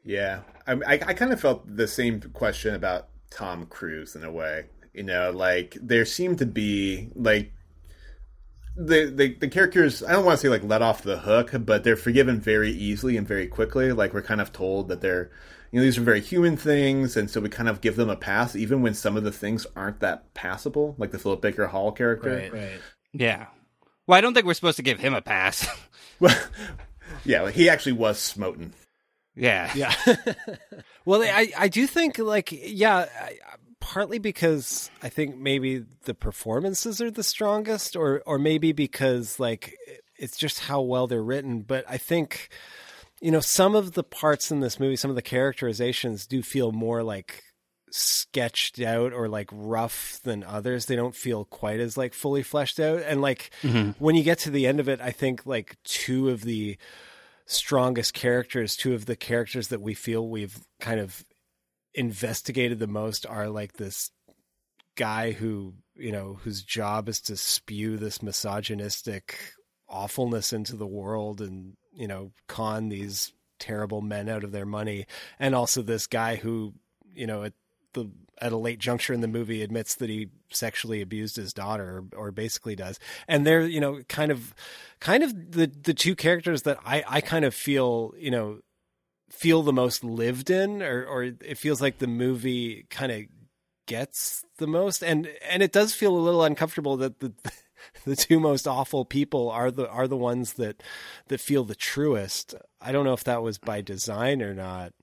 Yeah, I kind of felt the same question about Tom Cruise in a way. You know, like there seemed to be like. The characters, I don't want to say like let off the hook, but they're forgiven very easily and very quickly. Like we're kind of told that they're, you know, these are very human things, and so we kind of give them a pass, even when some of the things aren't that passable. Like the Philip Baker Hall character, right? Yeah. Well, I don't think we're supposed to give him a pass. Well, yeah, like he actually was smoten. Yeah. Well, I do think like yeah. Partly because I think maybe the performances are the strongest, or maybe because like it's just how well they're written. But I think, you know, some of the parts in this movie, some of the characterizations do feel more like sketched out or like rough than others. They don't feel quite as like fully fleshed out. And like when you get to the end of it, I think like two of the strongest characters, two of the characters that we feel we've kind of investigated the most are like this guy who, you know, whose job is to spew this misogynistic awfulness into the world and, you know, con these terrible men out of their money, and also this guy who, you know, at a late juncture in the movie admits that he sexually abused his daughter or basically does. And they're, you know, kind of the two characters that I kind of feel, you know, feel the most lived in, or it feels like the movie kind of gets the most, and it does feel a little uncomfortable that the two most awful people are the ones that feel the truest. I don't know if that was by design or not.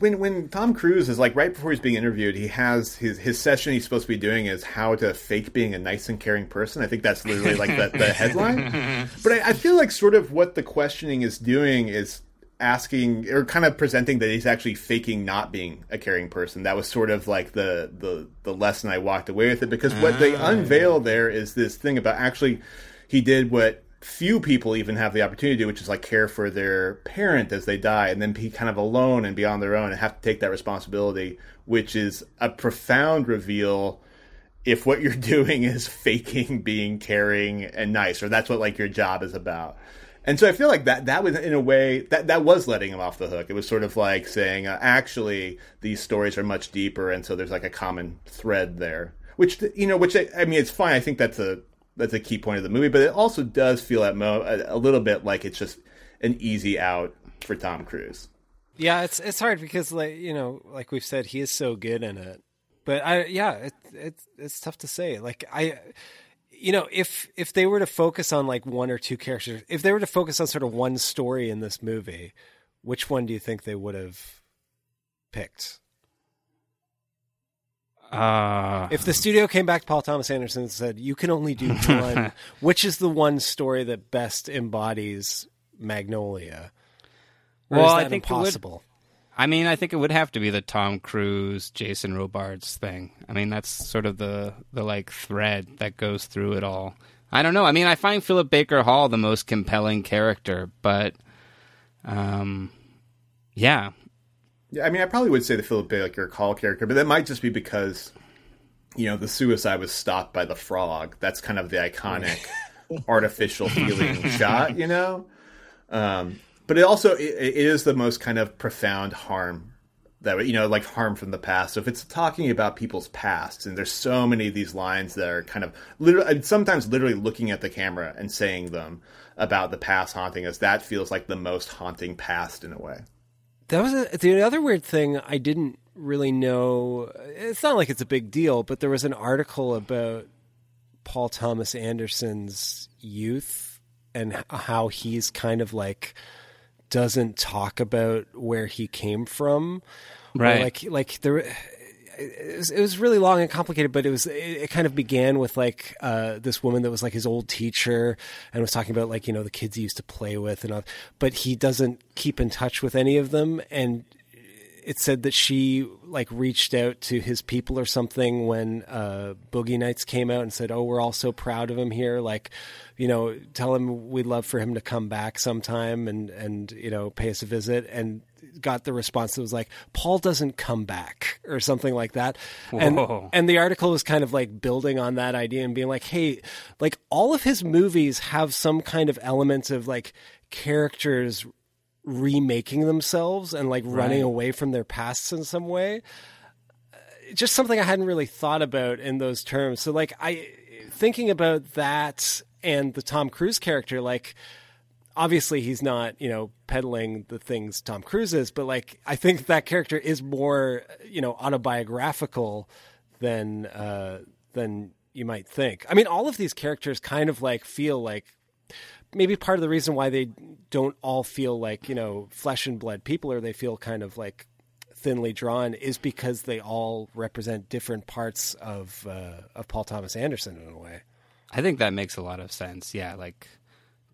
When Tom Cruise is like right before he's being interviewed, he has his session he's supposed to be doing is how to fake being a nice and caring person. I think that's literally like the headline. But I feel like sort of what the questioning is doing is asking or kind of presenting that he's actually faking not being a caring person. That was sort of like the lesson I walked away with it, because what they unveil there is this thing about actually he did what few people even have the opportunity to do, which is like care for their parent as they die and then be kind of alone and be on their own and have to take that responsibility, which is a profound reveal if what you're doing is faking being caring and nice, or that's what like your job is about. And so I feel like that was, in a way, that was letting him off the hook. It was sort of like saying, actually, these stories are much deeper, and so there's like a common thread there. Which, you know, I mean, it's fine. I think that's a key point of the movie, but it also does feel a little bit like it's just an easy out for Tom Cruise. Yeah, it's hard because, like, you know, like we've said, he is so good in it. But it's tough to say. Like you know, if they were to focus on like one or two characters, if they were to focus on sort of one story in this movie, which one do you think they would have picked? If the studio came back to Paul Thomas Anderson and said, you can only do one, which is the one story that best embodies Magnolia? Or well, is that I think impossible? I mean, I think it would have to be the Tom Cruise, Jason Robards thing. I mean, that's sort of the like thread that goes through it all. I don't know. I mean, I find Philip Baker Hall the most compelling character, but yeah. Yeah, I mean, I probably would say the Philip Baker Hall character, but that might just be because, you know, the suicide was stopped by the frog. That's kind of the iconic artificial healing shot, you know? But it also it is the most kind of profound harm that, you know, like harm from the past. So if it's talking about people's past, and there's so many of these lines that are kind of literally, sometimes literally looking at the camera and saying them about the past haunting us, that feels like the most haunting past in a way. That was the other weird thing I didn't really know. It's not like it's a big deal, but there was an article about Paul Thomas Anderson's youth and how he's kind of like doesn't talk about where he came from. Right. Or like there, it was really long and complicated, but it kind of began with like this woman that was like his old teacher and was talking about like, you know, the kids he used to play with and all, but he doesn't keep in touch with any of them. And it said that she like reached out to his people or something when Boogie Nights came out and said, oh, we're all so proud of him here. Like, you know, tell him we'd love for him to come back sometime and, you know, pay us a visit, and got the response that was like, Paul doesn't come back or something like that. And the article was kind of like building on that idea and being like, hey, like all of his movies have some kind of element of like characters remaking themselves and like running away from their pasts in some way. Just something I hadn't really thought about in those terms. So like I thinking about that and the Tom Cruise character, like obviously he's not, you know, peddling the things Tom Cruise is, but like I think that character is more, you know, autobiographical than you might think. I mean, all of these characters kind of like feel like maybe part of the reason why they don't all feel like, you know, flesh and blood people, or they feel kind of like thinly drawn, is because they all represent different parts of Paul Thomas Anderson in a way. I think that makes a lot of sense. Yeah. Like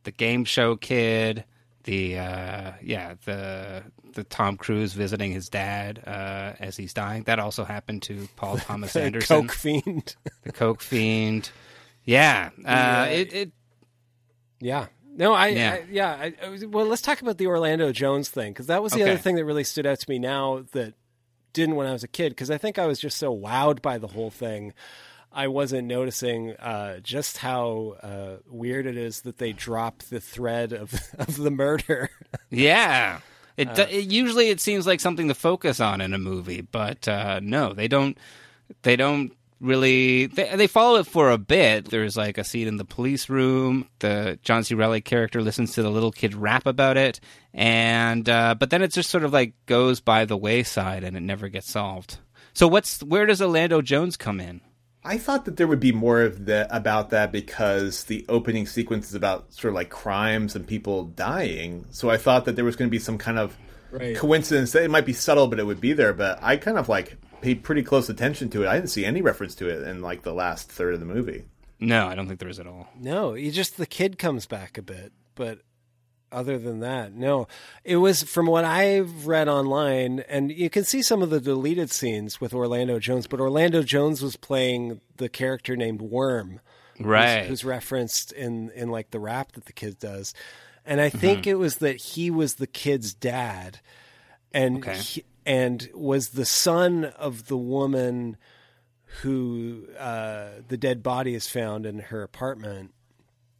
the game show kid, the Tom Cruise visiting his dad as he's dying. That also happened to Paul Thomas Anderson. The Coke Fiend. Yeah. Yeah. No, well, let's talk about the Orlando Jones thing, because that was the other thing that really stood out to me now that didn't when I was a kid, because I think I was just so wowed by the whole thing. I wasn't noticing just how weird it is that they drop the thread of the murder. Yeah. Usually it seems like something to focus on in a movie, but no, they don't. Really, they follow it for a bit. There's like a scene in the police room. The John C. Reilly character listens to the little kid rap about it, and but then it just sort of like goes by the wayside, and it never gets solved. So where does Orlando Jones come in? I thought that there would be more of about that, because the opening sequence is about sort of like crimes and people dying. So I thought that there was going to be some kind of coincidence. It might be subtle, but it would be there. But I kind of like paid pretty close attention to it. I didn't see any reference to it in like the last third of the movie. No, I don't think there is at all. No, the kid comes back a bit, but other than that, no. It was, from what I've read online, and you can see some of the deleted scenes with Orlando Jones, but Orlando Jones was playing the character named Worm, who's referenced in like the rap that the kid does. And I think it was that he was the kid's dad, and and was the son of the woman who the dead body is found in her apartment.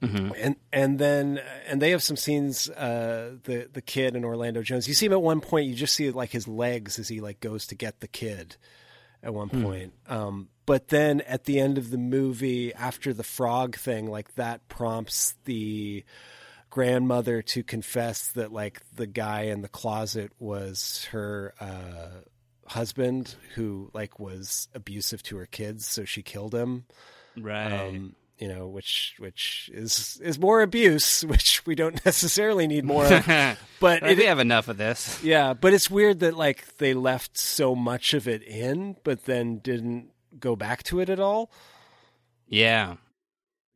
Mm-hmm. And then they have some scenes, the kid and Orlando Jones. You see him at one point, you just see like his legs as he like goes to get the kid at one point. But then at the end of the movie, after the frog thing, like that prompts the grandmother to confess that like the guy in the closet was her husband, who like was abusive to her kids, so she killed him, you know, which is more abuse, which we don't necessarily need more of, but we have enough of this. Yeah, but it's weird that like they left so much of it in, but then didn't go back to it at all. Yeah.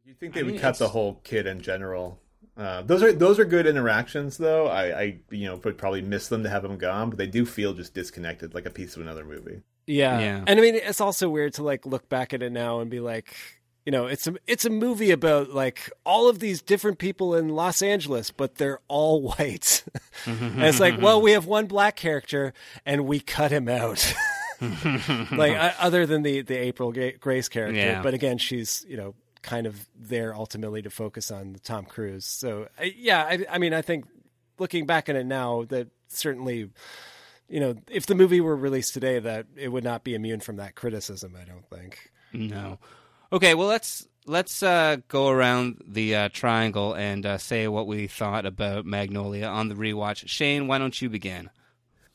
You'd think they would cut the whole kid in general. Those are good interactions, though. I would probably miss them to have them gone, but they do feel just disconnected, like a piece of another movie. Yeah. And I mean, it's also weird to like look back at it now and be like, it's a movie about like all of these different people in Los Angeles, but they're all white. And it's like, well, we have one black character and we cut him out. Like other than the April Grace character, but again, she's kind of there ultimately to focus on Tom Cruise. So I think looking back at it now, that certainly, if the movie were released today, that it would not be immune from that criticism. I don't think. No. Okay. Well, let's go around the triangle and say what we thought about Magnolia on the rewatch. Shane, why don't you begin?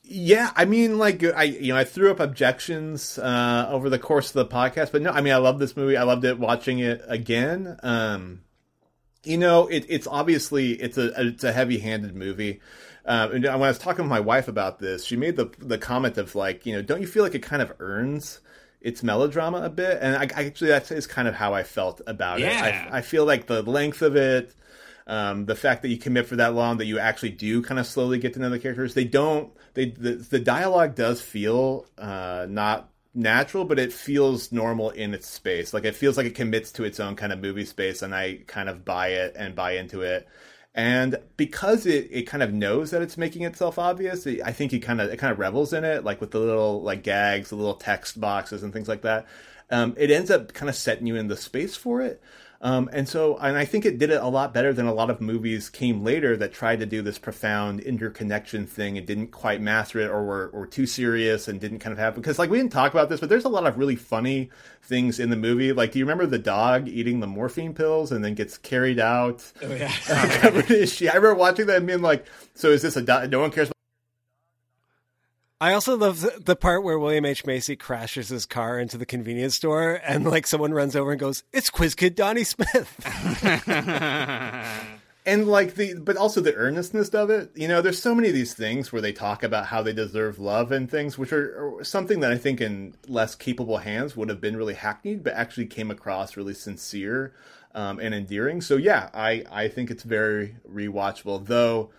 Yeah, I mean, like, I threw up objections over the course of the podcast, but no, I mean, I love this movie. I loved it watching it again. It's obviously, it's a heavy-handed movie. And when I was talking to my wife about this, she made the comment of, like, don't you feel like it kind of earns its melodrama a bit? And I actually, that is kind of how I felt about it. I feel like the length of it, the fact that you commit for that long, that you actually do kind of slowly get to know the characters. The dialogue does feel not natural, but it feels normal in its space. Like, it feels like it commits to its own kind of movie space, and I kind of buy it and buy into it. And because it kind of knows that it's making itself obvious, I think it kind of revels in it, like with the little like gags, the little text boxes and things like that. It ends up kind of setting you in the space for it. And I think it did it a lot better than a lot of movies came later that tried to do this profound interconnection thing and didn't quite master it, or were too serious and didn't kind of have, because like we didn't talk about this, but there's a lot of really funny things in the movie. Like, do you remember the dog eating the morphine pills and then gets carried out? Oh yeah. I remember watching that and being like, so is this a dog? No one cares about. I also love the part where William H. Macy crashes his car into the convenience store and like someone runs over and goes, "It's Quiz Kid Donnie Smith." And like but also the earnestness of it. There's so many of these things where they talk about how they deserve love and things, which are something that I think in less capable hands would have been really hackneyed, but actually came across really sincere and endearing. So yeah, I think it's very rewatchable, though.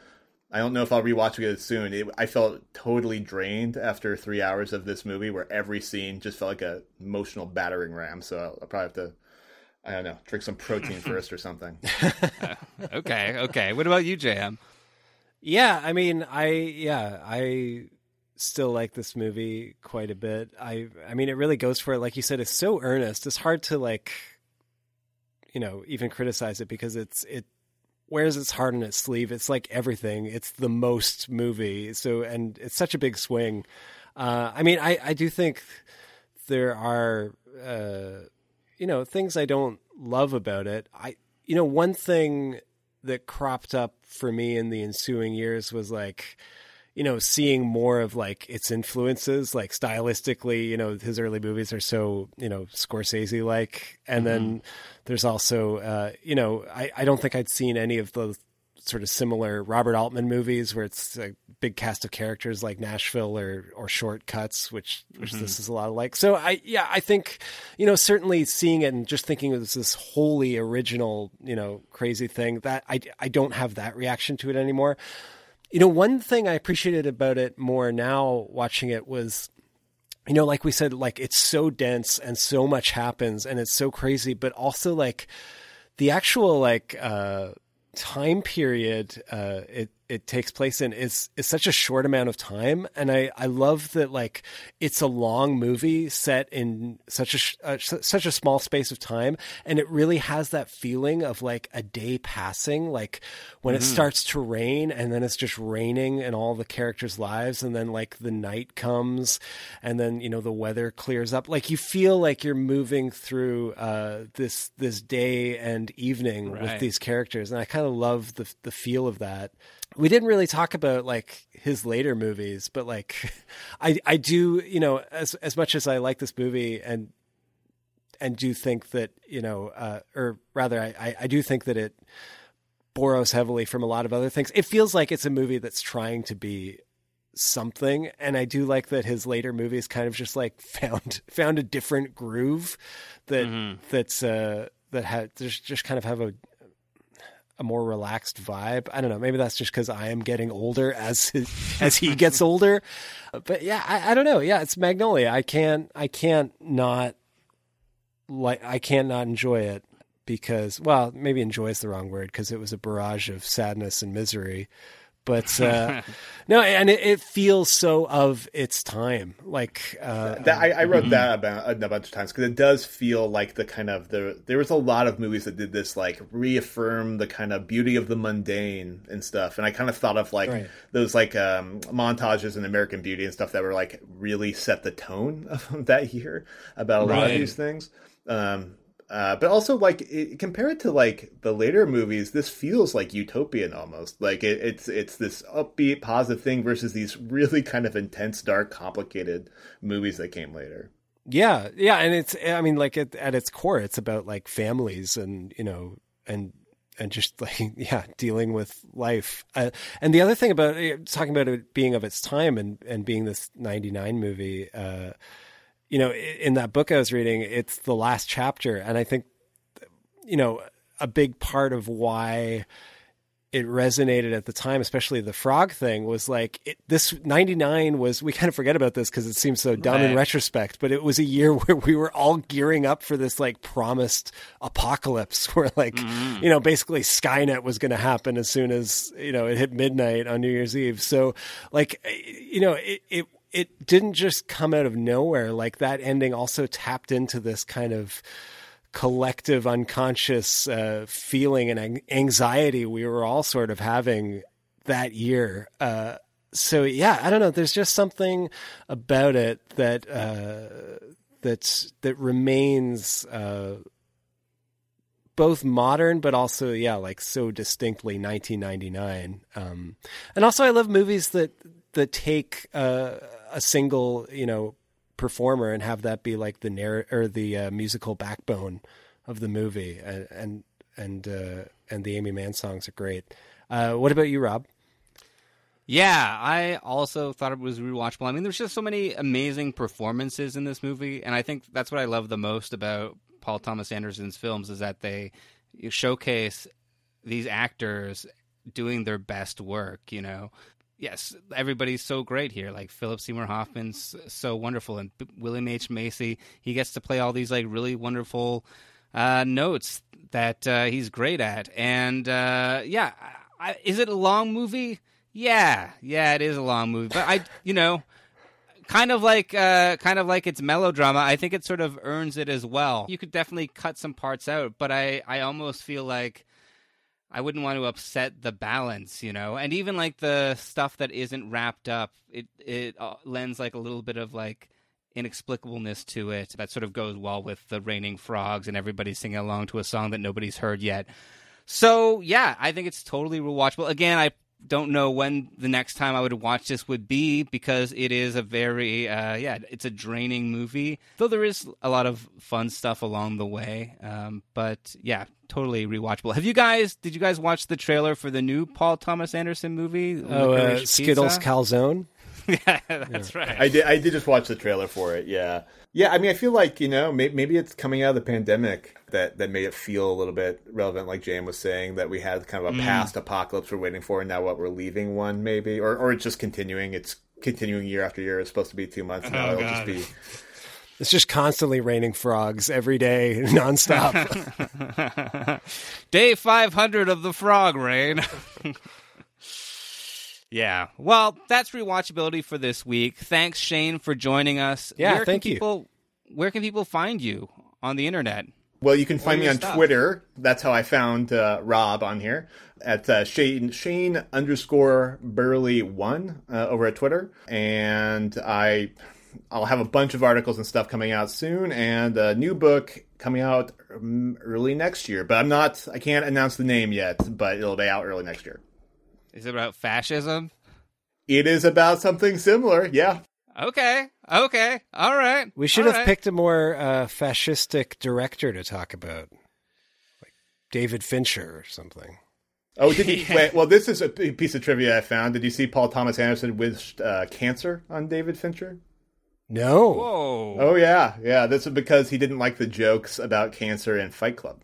I don't know if I'll rewatch it soon. I felt totally drained after 3 hours of this movie, where every scene just felt like an emotional battering ram. So I'll probably have to, I don't know, drink some protein first or something. Okay. What about you, JM? Yeah, I mean, I still like this movie quite a bit. I mean, it really goes for it. Like you said, it's so earnest. It's hard to like, even criticize it, because it wears its heart on its sleeve. It's like everything. It's the most movie. So, and it's such a big swing. I do think there are, things I don't love about it. One thing that cropped up for me in the ensuing years was like, seeing more of like its influences, like stylistically, his early movies are so, Scorsese like, and then there's also, I don't think I'd seen any of those sort of similar Robert Altman movies where it's a big cast of characters like Nashville or Shortcuts, which this is a lot of like. So I think, certainly seeing it and just thinking it was this wholly original, crazy thing, that I don't have that reaction to it anymore. One thing I appreciated about it more now watching it was, like we said, like it's so dense and so much happens and it's so crazy, but also like the actual like time period it takes place in is such a short amount of time. And I love that like it's a long movie set in such a small space of time, and it really has that feeling of like a day passing, like when it starts to rain and then it's just raining in all the characters' lives, and then like the night comes and then the weather clears up. Like you feel like you're moving through this day and evening with these characters, and I kind of love the feel of that. We didn't really talk about like his later movies, but like I do, as much as I like this movie and do think that, or rather I do think that it borrows heavily from a lot of other things. It feels like it's a movie that's trying to be something. And I do like that his later movies kind of just like found a different groove that that just kind of have a more relaxed vibe. I don't know. Maybe that's just because I am getting older as he gets older. But yeah, I don't know. Yeah, it's Magnolia. I can't not enjoy it because, well, maybe enjoy is the wrong word because it was a barrage of sadness and misery. But no, and it feels so of its time. Like I wrote that about a bunch of times because it does feel like the kind of there was a lot of movies that did this, like reaffirm the kind of beauty of the mundane and stuff. And I kind of thought of like those like montages in American Beauty and stuff that were like really set the tone of that year about a lot of these things. But also, like, compared to, like, the later movies, this feels, like, utopian almost. Like, it's this upbeat, positive thing versus these really kind of intense, dark, complicated movies that came later. Yeah, yeah. And it's, I mean, like, at its core, it's about, like, families and, you know, and just, like, yeah, dealing with life. And the other thing about, talking about it being of its time and being this 99 movie, you know, in that book I was reading, it's the last chapter. And I think, you know, a big part of why it resonated at the time, especially the frog thing, was like this 99 was, we kind of forget about this because it seems so dumb in retrospect, but it was a year where we were all gearing up for this like promised apocalypse where like, you know, basically Skynet was going to happen as soon as, you know, it hit midnight on New Year's Eve. So like, you know, it didn't just come out of nowhere. Like that ending also tapped into this kind of collective unconscious feeling and anxiety we were all sort of having that year. So yeah, I don't know. There's just something about it that that remains both modern, but also yeah, like so distinctly 1999. And also, I love movies that take a single, you know, performer and have that be like the musical backbone of the movie. And the Amy Mann songs are great. What about you, Rob? Yeah, I also thought it was rewatchable. I mean, there's just so many amazing performances in this movie. And I think that's what I love the most about Paul Thomas Anderson's films is that they showcase these actors doing their best work, you know. Yes, everybody's so great here. Like Philip Seymour Hoffman's so wonderful, and William H. Macy, he gets to play all these like really wonderful notes that he's great at. And yeah, is it a long movie? Yeah, it is a long movie. But I, you know, kind of like its melodrama, I think it sort of earns it as well. You could definitely cut some parts out, but I almost feel like I wouldn't want to upset the balance, you know, and even like the stuff that isn't wrapped up, it lends like a little bit of like inexplicableness to it. That sort of goes well with the raining frogs and everybody singing along to a song that nobody's heard yet. So yeah, I think it's totally rewatchable. Again, I don't know when the next time I would watch this would be because it is a very, it's a draining movie, though there is a lot of fun stuff along the way. But yeah, totally rewatchable. Did you guys watch the trailer for the new Paul Thomas Anderson movie? Oh, Skittles Calzone. Yeah, that's right. I did just watch the trailer for it. Yeah. Yeah. I mean, I feel like, you know, maybe it's coming out of the pandemic that made it feel a little bit relevant. Like Jane was saying, that we had kind of a past apocalypse we're waiting for. And now what, we're leaving one maybe, or it's just continuing. It's continuing year after year. It's supposed to be 2 months. Now it'll just be, it's just constantly raining frogs every day, nonstop. Day 500 of the frog rain. Yeah. Well, that's rewatchability for this week. Thanks, Shane, for joining us. Yeah, Where can people find you on the internet? Well, you can find me on Twitter. That's how I found Rob on here, at Shane_Burley1 over at Twitter. And I'll have a bunch of articles and stuff coming out soon, and a new book coming out early next year. But I can't announce the name yet, but it'll be out early next year. Is it about fascism? It is about something similar, yeah. Okay, all right. We should have picked a more fascistic director to talk about, like David Fincher or something. Oh, did you? Wait, well, this is a piece of trivia I found. Did you see Paul Thomas Anderson wished cancer on David Fincher? No. Whoa. Oh, yeah. Yeah, this is because he didn't like the jokes about cancer in Fight Club.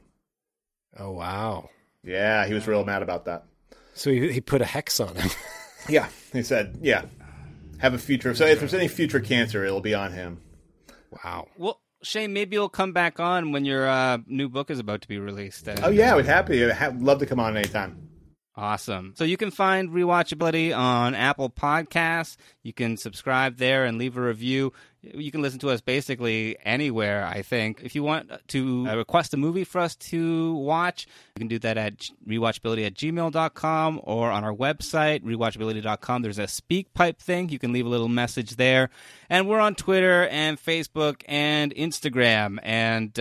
Oh, wow. Yeah, he was real mad about that. So he put a hex on him. Yeah, he said, yeah, have a future. So if there's any future cancer, it'll be on him. Wow. Well, Shane, maybe you'll come back on when your new book is about to be released. Oh, yeah, we'd happy. I'd love to come on anytime. Awesome. So you can find Rewatchability on Apple Podcasts. You can subscribe there and leave a review. You can listen to us basically anywhere, I think. If you want to request a movie for us to watch, you can do that at rewatchability@gmail.com or on our website, rewatchability.com. There's a speak pipe thing. You can leave a little message there. And we're on Twitter and Facebook and Instagram and,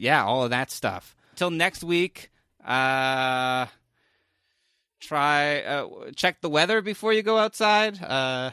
yeah, all of that stuff. Till next week, check the weather before you go outside.